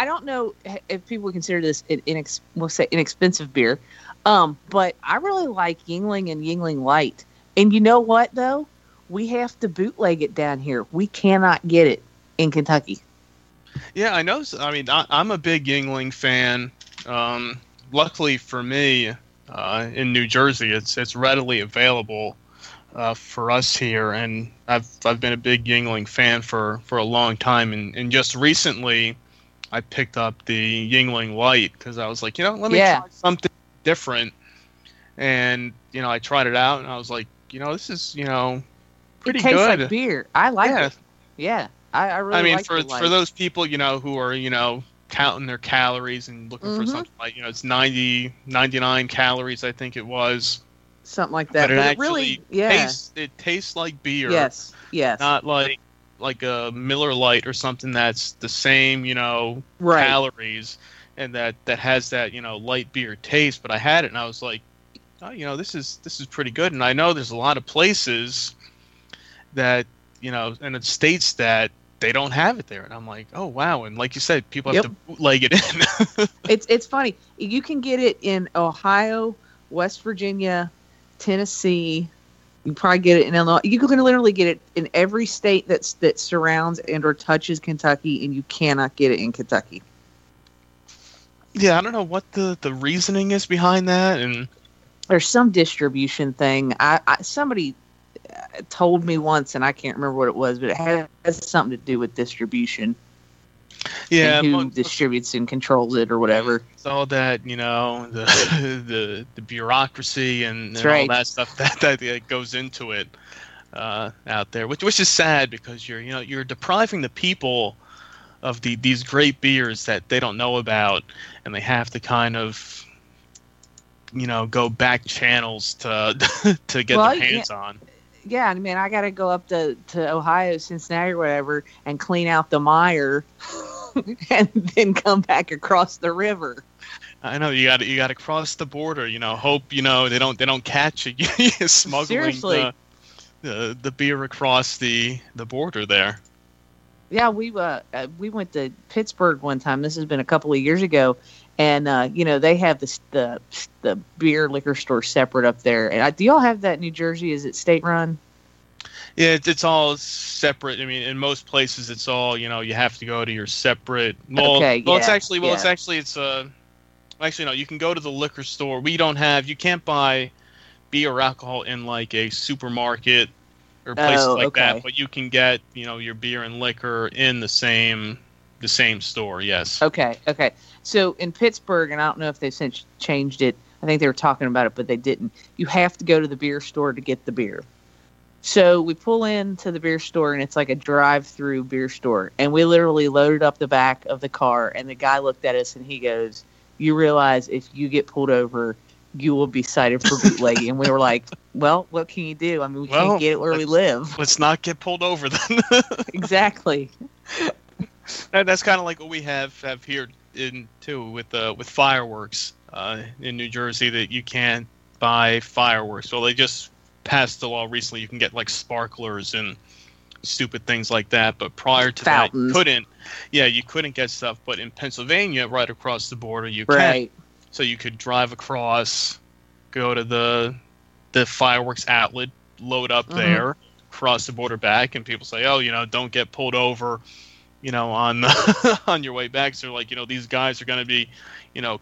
don't know if people consider this an inexpensive beer, but I really like Yuengling and Yuengling Light. And you know what though, we have to bootleg it down here. We cannot get it in Kentucky. Yeah, I know. I mean, I'm a big Yuengling fan. Luckily for me, in New Jersey, it's readily available. For us here, and I've been a big Yuengling fan for a long time, and just recently I picked up the Yuengling Light because I was like, you know, let me try something different, and you know, I tried it out and I was like, you know, this is, you know, pretty good. It tastes like beer. I like it. Yeah, I really. I mean, like for those people, you know, who are, you know, counting their calories and looking for something like, you know, it's 99 calories, I think it was. Something like that. But it really, tastes like beer. Yes. Not like a Miller Lite or something that's the same, you know, calories, and that has that, you know, light beer taste. But I had it and I was like, oh, you know, this is pretty good. And I know there's a lot of places that, you know, and in states that they don't have it there. And I'm like, oh wow. And like you said, people have to bootleg it in. It's funny. You can get it in Ohio, West Virginia, Tennessee, You probably get it in Illinois. You can literally get it in every state that surrounds and or touches Kentucky, and you cannot get it in Kentucky. Yeah, I don't know what the reasoning is behind that. And there's some distribution thing. Somebody told me once, and I can't remember what it was, but it has something to do with distribution. Yeah, and who distributes and controls it or whatever. It's all that, you know, the bureaucracy and all that stuff that goes into it out there, which is sad because you're depriving the people of these great beers that they don't know about, and they have to kind of go back channels to get their hands on. Yeah, I mean, I got to go up to Ohio, Cincinnati, or whatever, and clean out the mire, and then come back across the river. I know you got to cross the border. Hope they don't catch you smuggling the beer across the border there. Yeah, we went to Pittsburgh one time. This has been a couple of years ago. And, they have the beer liquor store separate up there. And do y'all have that in New Jersey? Is it state-run? Yeah, it's all separate. I mean, in most places it's all, you have to go to your separate. Well, okay, well, yeah, no, you can go to the liquor store. You can't buy beer or alcohol in, like, a supermarket or places that. But you can get, your beer and liquor in the same store, yes. Okay. So in Pittsburgh, and I don't know if they've since changed it. I think they were talking about it, but they didn't. You have to go to the beer store to get the beer. So we pull into the beer store, and it's like a drive-through beer store. And we literally loaded up the back of the car, and the guy looked at us, and he goes, "You realize if you get pulled over, you will be cited for bootlegging." And we were like, "Well, what can you do? I mean, we can't get it where we live. Let's not get pulled over then." Exactly. That's kind of like what we have here too with fireworks in New Jersey, that you can't buy fireworks. Well, they just passed the law recently. You can get like sparklers and stupid things like that, but prior to that, you couldn't get stuff. But in Pennsylvania, right across the border, you can. So you could drive across, go to the fireworks outlet, load up there, cross the border back, and people say, "Oh, don't get pulled over." On your way back, so like, these guys are going to be,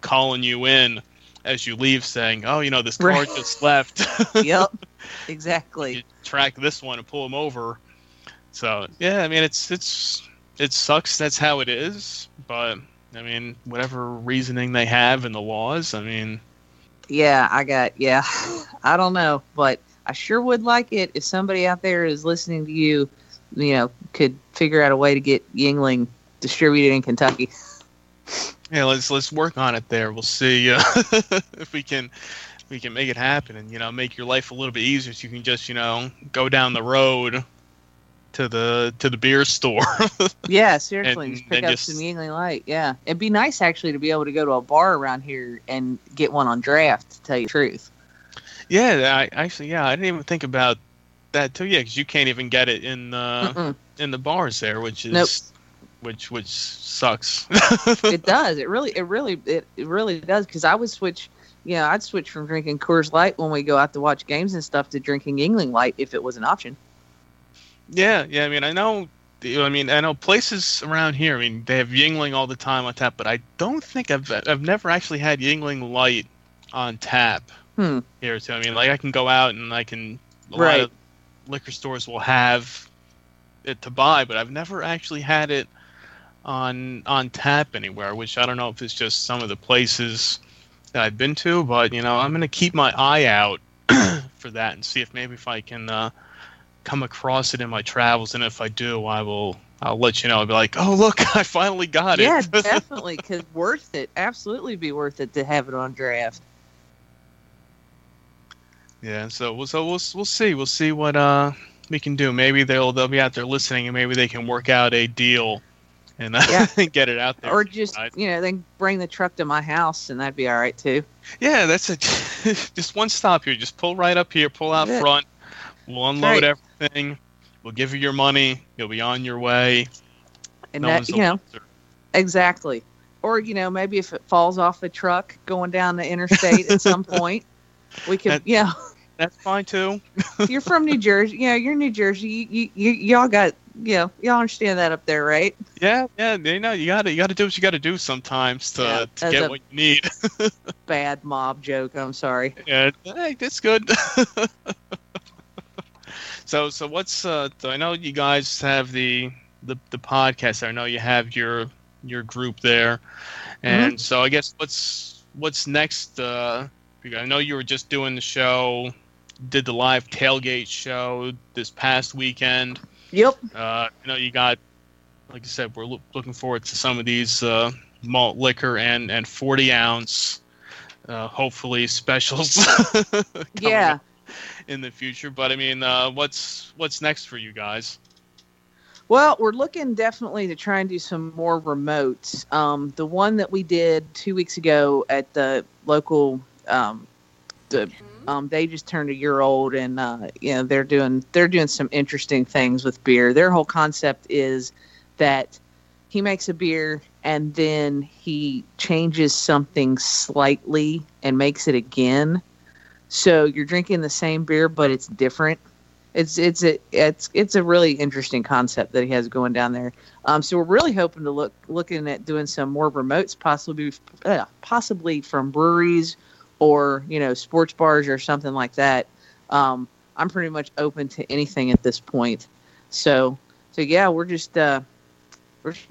calling you in as you leave, saying, "Oh, this car just left." Yep, exactly. You track this one and pull them over. So yeah, I mean, it sucks. That's how it is. But I mean, whatever reasoning they have in the laws, I mean. Yeah, I don't know, but I sure would like it if somebody out there is listening to you. Could figure out a way to get Yuengling distributed in Kentucky. Yeah, let's work on it there. We'll see if we can make it happen, and make your life a little bit easier, so you can just go down the road to the beer store. Yeah, seriously, just pick up some Yuengling Light. Yeah, it'd be nice actually to be able to go to a bar around here and get one on draft. To tell you the truth. Yeah, I didn't even think about that too, yeah, because you can't even get it in the bars there, which is which sucks. It does. It really does. Because I would switch, I'd switch from drinking Coors Light when we go out to watch games and stuff to drinking Yuengling Light if it was an option. Yeah. I mean, I know places around here. I mean, they have Yuengling all the time on tap, but I don't think I've never actually had Yuengling Light on tap here too. I mean, like I can go out and I can a lot of liquor stores will have it to buy, but I've never actually had it on tap anywhere, which I don't know if it's just some of the places that I've been to, but I'm going to keep my eye out for that and see if I can come across it in my travels, and if I do, I'll let you know. I'll be like, "Oh, look, I finally got it." Yeah, definitely, because worth it. Absolutely be worth it to have it on draft. Yeah, so we'll see. We'll see what we can do. Maybe they'll be out there listening, and maybe they can work out a deal and get it out there. Or just they can bring the truck to my house, and that'd be all right too. Yeah, that's just one stop here. Just pull right up here, pull out front. We'll unload everything. We'll give you your money. You'll be on your way. And no one's exactly. Or maybe if it falls off the truck going down the interstate at some point. We could, That's fine too. You're from New Jersey. Yeah, you're New Jersey. Y'all got, you know, y'all understand that up there, right? Yeah. You know, you gotta do what you gotta do sometimes to get what you need. Bad mob joke. I'm sorry. Yeah, hey, that's good. So what's? I know you guys have the podcast. I know you have your group there, and so I guess what's next? I know you were just doing the show, did the live tailgate show this past weekend. Yep. I know you got, like I said, we're looking forward to some of these malt liquor and 40-ounce, hopefully, specials coming in the future. But, I mean, what's next for you guys? Well, we're looking definitely to try and do some more remotes. The one that we did 2 weeks ago at the local... they just turned a year old, and they're doing some interesting things with beer. Their whole concept is that he makes a beer and then he changes something slightly and makes it again. So you're drinking the same beer, but it's different. It's a really interesting concept that he has going down there. So we're really hoping to looking at doing some more remotes, possibly from breweries. Or, you know, sports bars or something like that. I'm pretty much open to anything at this point. So yeah, we're just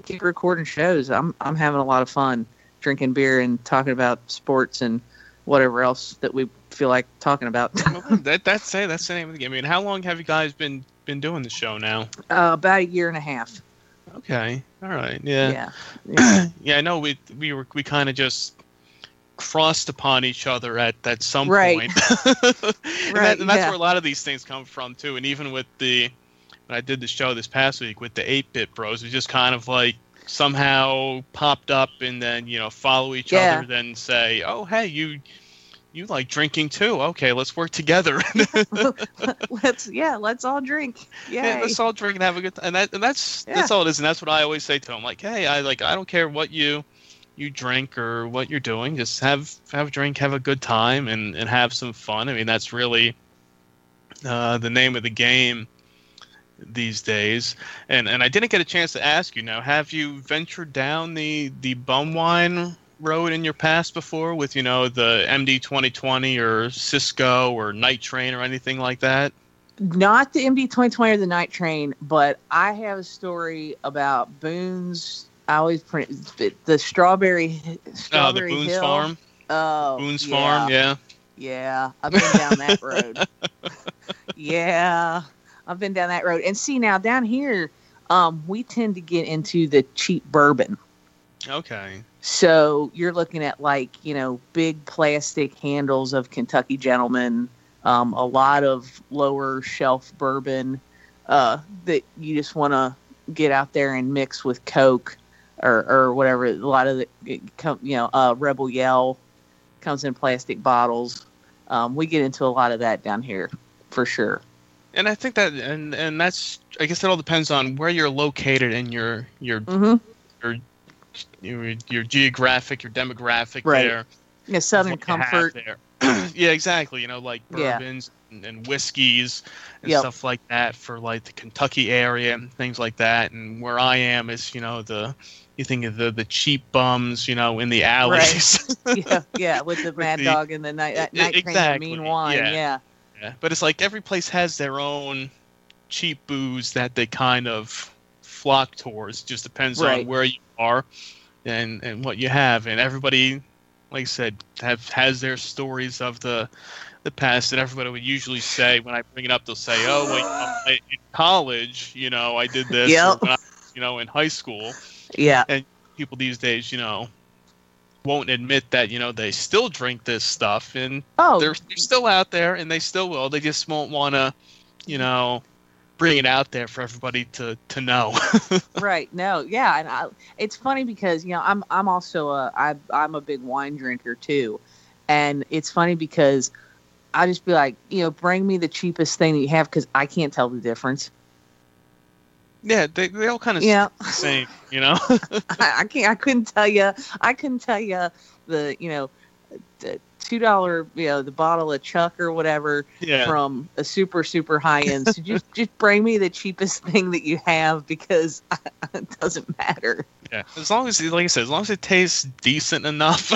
keep recording shows. I'm having a lot of fun drinking beer and talking about sports and whatever else that we feel like talking about. That's the name of the game. I mean, how long have you guys been doing the show now? About a year and a half. Okay. All right. Yeah. Yeah. I know we kind of just crossed upon each other at some point. That's where a lot of these things come from too. And even with when I did the show this past week with the 8-Bit Bros, we just kind of like somehow popped up and then, you know, follow each other, then say, oh, hey, you like drinking too. Okay, let's work together. Let's all drink. Yeah, let's all drink and have a good time. And that's all it is. And that's what I always say to them. Like, hey, I don't care what you drink or what you're doing, just have a drink, have a good time, and have some fun. I mean, that's really the name of the game these days. And I didn't get a chance to ask you now, have you ventured down the Bumwine road in your past before with, you know, the MD 2020 or Cisco or Night Train or anything like that? Not the MD 2020 or the Night Train, but I have a story about Boone's. I always print the strawberry the Boone's Hill. Farm. Oh, Boone's Farm, yeah. Yeah, I've been down that road. And see, now down here, we tend to get into the cheap bourbon. Okay. So you're looking at, like, you know, big plastic handles of Kentucky Gentlemen, a lot of lower shelf bourbon that you just want to get out there and mix with Coke. Or whatever, a lot of Rebel Yell comes in plastic bottles. We get into a lot of that down here, for sure. And I think that, and that's, I guess it all depends on where you're located and your geographic, your demographic there. Yeah, Southern Comfort. There. Yeah, exactly. You know, like bourbons and whiskeys and stuff like that for, like, the Kentucky area and things like that. And where I am is, you know, you think of the cheap bums, you know, in the alleys. Right. Yeah, with the Mad Dog and the night exactly. Train and mean wine, yeah. But it's like every place has their own cheap booze that they kind of flock towards. It just depends on where you are and what you have. And everybody, like I said, has their stories of the past, and everybody would usually say, when I bring it up, they'll say, oh, well, you know, in college, you know, I did this, or when I was, you know, in high school. Yeah. And people these days, you know, won't admit that, you know, they still drink this stuff, and they're still out there, and they still will. They just won't want to, you know, bring it out there for everybody to know. Right. No. Yeah. And it's funny because, you know, I'm also I'm a big wine drinker too. And it's funny because I just be like, you know, bring me the cheapest thing that you have, because I can't tell the difference. Yeah, they all kind of same, you know. I couldn't tell you the, you know, $2, you know, the bottle of Chuck or whatever from a super, super high end. So just bring me the cheapest thing that you have, because it doesn't matter. Yeah, as long as, like I said, as long as it tastes decent enough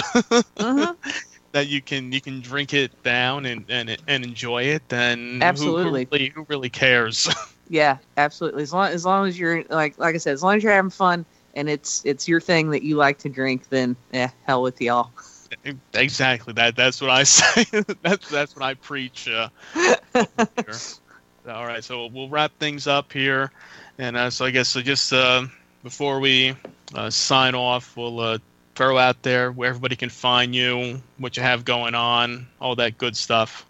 that you can drink it down and enjoy it, then absolutely, who really cares? Yeah, absolutely. As long as you're like I said, as long as you're having fun and it's your thing that you like to drink, then hell with y'all. Exactly. That's what I say. that's what I preach. All right, so we'll wrap things up here, and so I guess just before we sign off, we'll throw out there where everybody can find you, what you have going on, all that good stuff.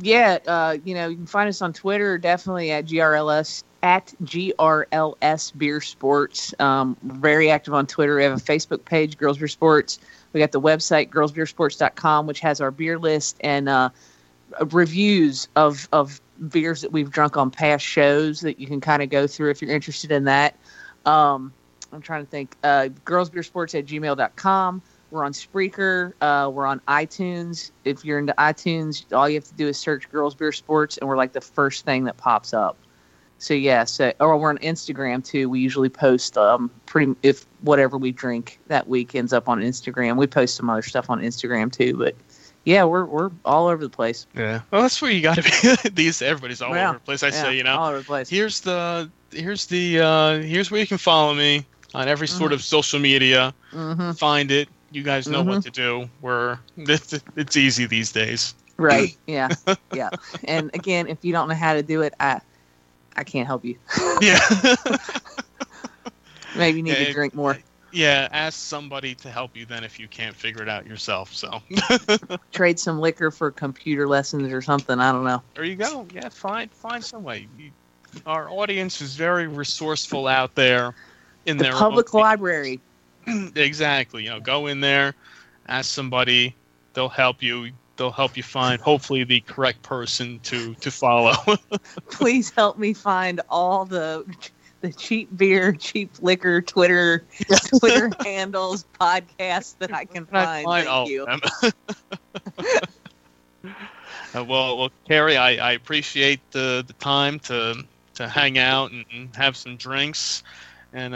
Yeah, you can find us on Twitter, definitely at GRLS Beer Sports. Very active on Twitter. We have a Facebook page, Girls Beer Sports. We got the website, girlsbeersports.com, which has our beer list and reviews of beers that we've drunk on past shows that you can kind of go through if you're interested in that. I'm trying to think. Girlsbeersports@gmail.com. We're on Spreaker. We're on iTunes. If you're into iTunes, all you have to do is search Girls Beer Sports, and we're like the first thing that pops up. So yeah. Or we're on Instagram too. We usually post if whatever we drink that week ends up on Instagram. We post some other stuff on Instagram too, but yeah, we're all over the place. Yeah. Well, that's where you got to be. Everybody's all over the place. I say, all over the place. Here's where you can follow me on every sort of social media. Mm-hmm. Find it. You guys know what to do. It's easy these days. Right. Yeah. Yeah. And again, if you don't know how to do it, I can't help you. Yeah. Maybe you need to drink more. Yeah. Ask somebody to help you then if you can't figure it out yourself. So trade some liquor for computer lessons or something. I don't know. There you go. Yeah. Find some way. Our audience is very resourceful out there in their public library. Exactly. Go in there, ask somebody. They'll help you. They'll help you find, hopefully, the correct person to follow. Please help me find all the cheap beer, cheap liquor, Twitter handles, podcasts that I can find. Thank you. Well, Carrie, I appreciate the time to hang out and have some drinks, and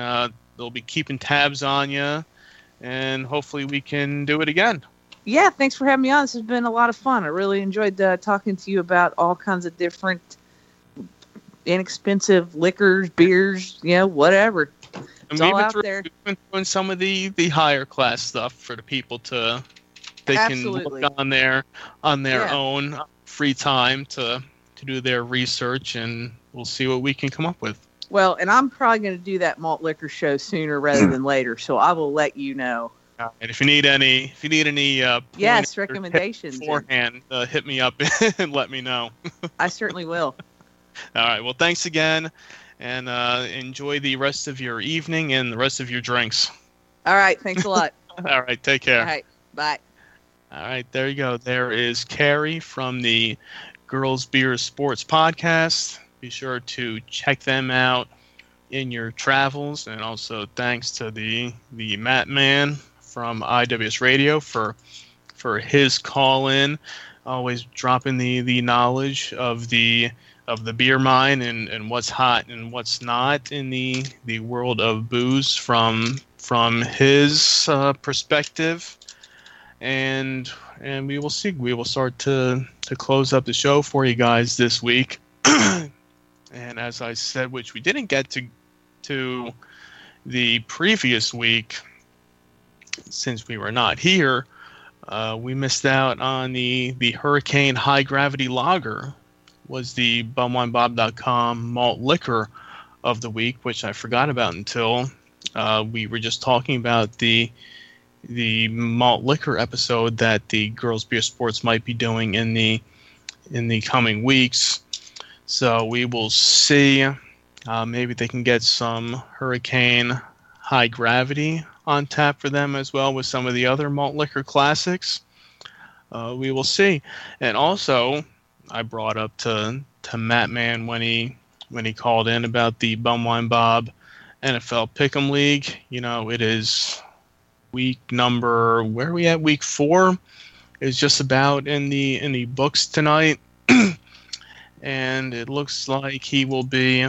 they'll be keeping tabs on you, and hopefully we can do it again. Yeah, thanks for having me on. This has been a lot of fun. I really enjoyed talking to you about all kinds of different inexpensive liquors, beers, whatever. It's all out there. We've been doing some of the higher class stuff for the people to they Absolutely. Can look on their own free time to do their research, and we'll see what we can come up with. Well, and I'm probably going to do that malt liquor show sooner rather than later, so I will let you know. And if you need any, recommendations beforehand, hit me up and let me know. I certainly will. All right. Well, thanks again, and enjoy the rest of your evening and the rest of your drinks. All right. Thanks a lot. All right. Take care. All right. Bye. All right. There you go. There is Carrie from the Girls Beer Sports Podcast. Be sure to check them out in your travels, and also thanks to the Matt Man from IWS Radio for his call in, always dropping the knowledge of the beer mine and what's hot and what's not in the world of booze from his perspective, and we will see. We will start to close up the show for you guys this week, and as I said, which we didn't get to the previous week. Since we were not here, we missed out on the Hurricane High Gravity Lager. Was the bumwinebob.com malt liquor of the week, which I forgot about until we were just talking about the malt liquor episode that the Girls Beer Sports might be doing in the coming weeks. So we will see. Maybe they can get some Hurricane High Gravity on tap for them as well, with some of the other malt liquor classics. We will see. And also, I brought up to Matt Mann when he called in about the Bumwine Bob NFL Pick'em League. It is week number, where are we at? Week 4. is just about in the books tonight, and it looks like he will be,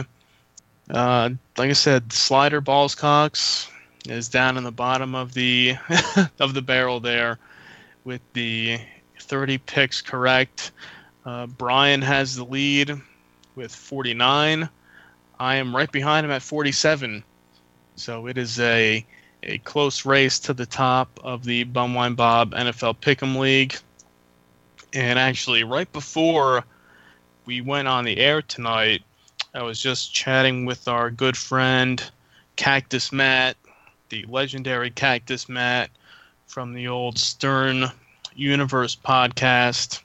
like I said, Slider Ballscox is down in the bottom of the of the barrel there, with the 30 picks correct. Brian has the lead with 49. I am right behind him at 47. So it is a close race to the top of the Bumwine Bob NFL Pick'em League. And actually, right before we went on the air tonight, I was just chatting with our good friend Cactus Matt, the legendary Cactus Matt from the old Stern Universe podcast.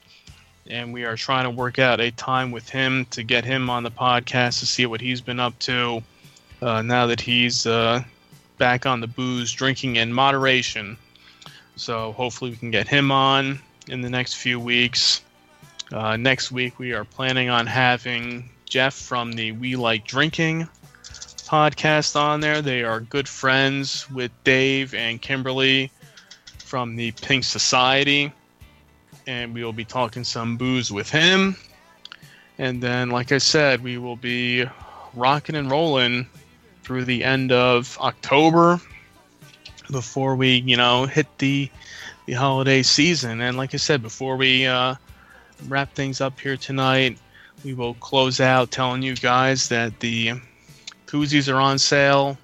And we are trying to work out a time with him to get him on the podcast to see what he's been up to now that he's back on the booze, drinking in moderation. So hopefully we can get him on in the next few weeks. Next week we are planning on having Jeff from the We Like Drinking podcast on there. They are good friends with Dave and Kimberly from the Pink Society. And we will be talking some booze with him. And then, like I said, we will be rocking and rolling through the end of October before we, hit the holiday season. And like I said, before we wrap things up here tonight, we will close out telling you guys that the koozies are on sale.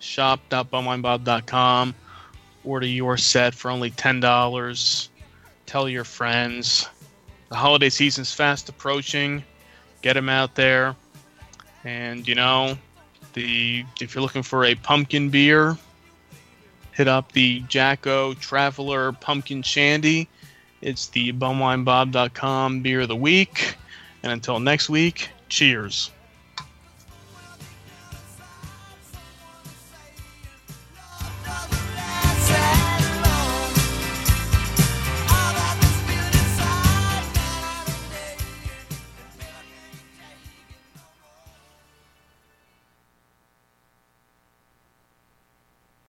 shop.bumwinebob.com. Order your set for only $10. Tell your friends. The holiday season's fast approaching. Get them out there. And, if you're looking for a pumpkin beer, hit up the Jack-O Traveler Pumpkin Shandy. It's the BumwineBob.com beer of the week. And until next week, cheers.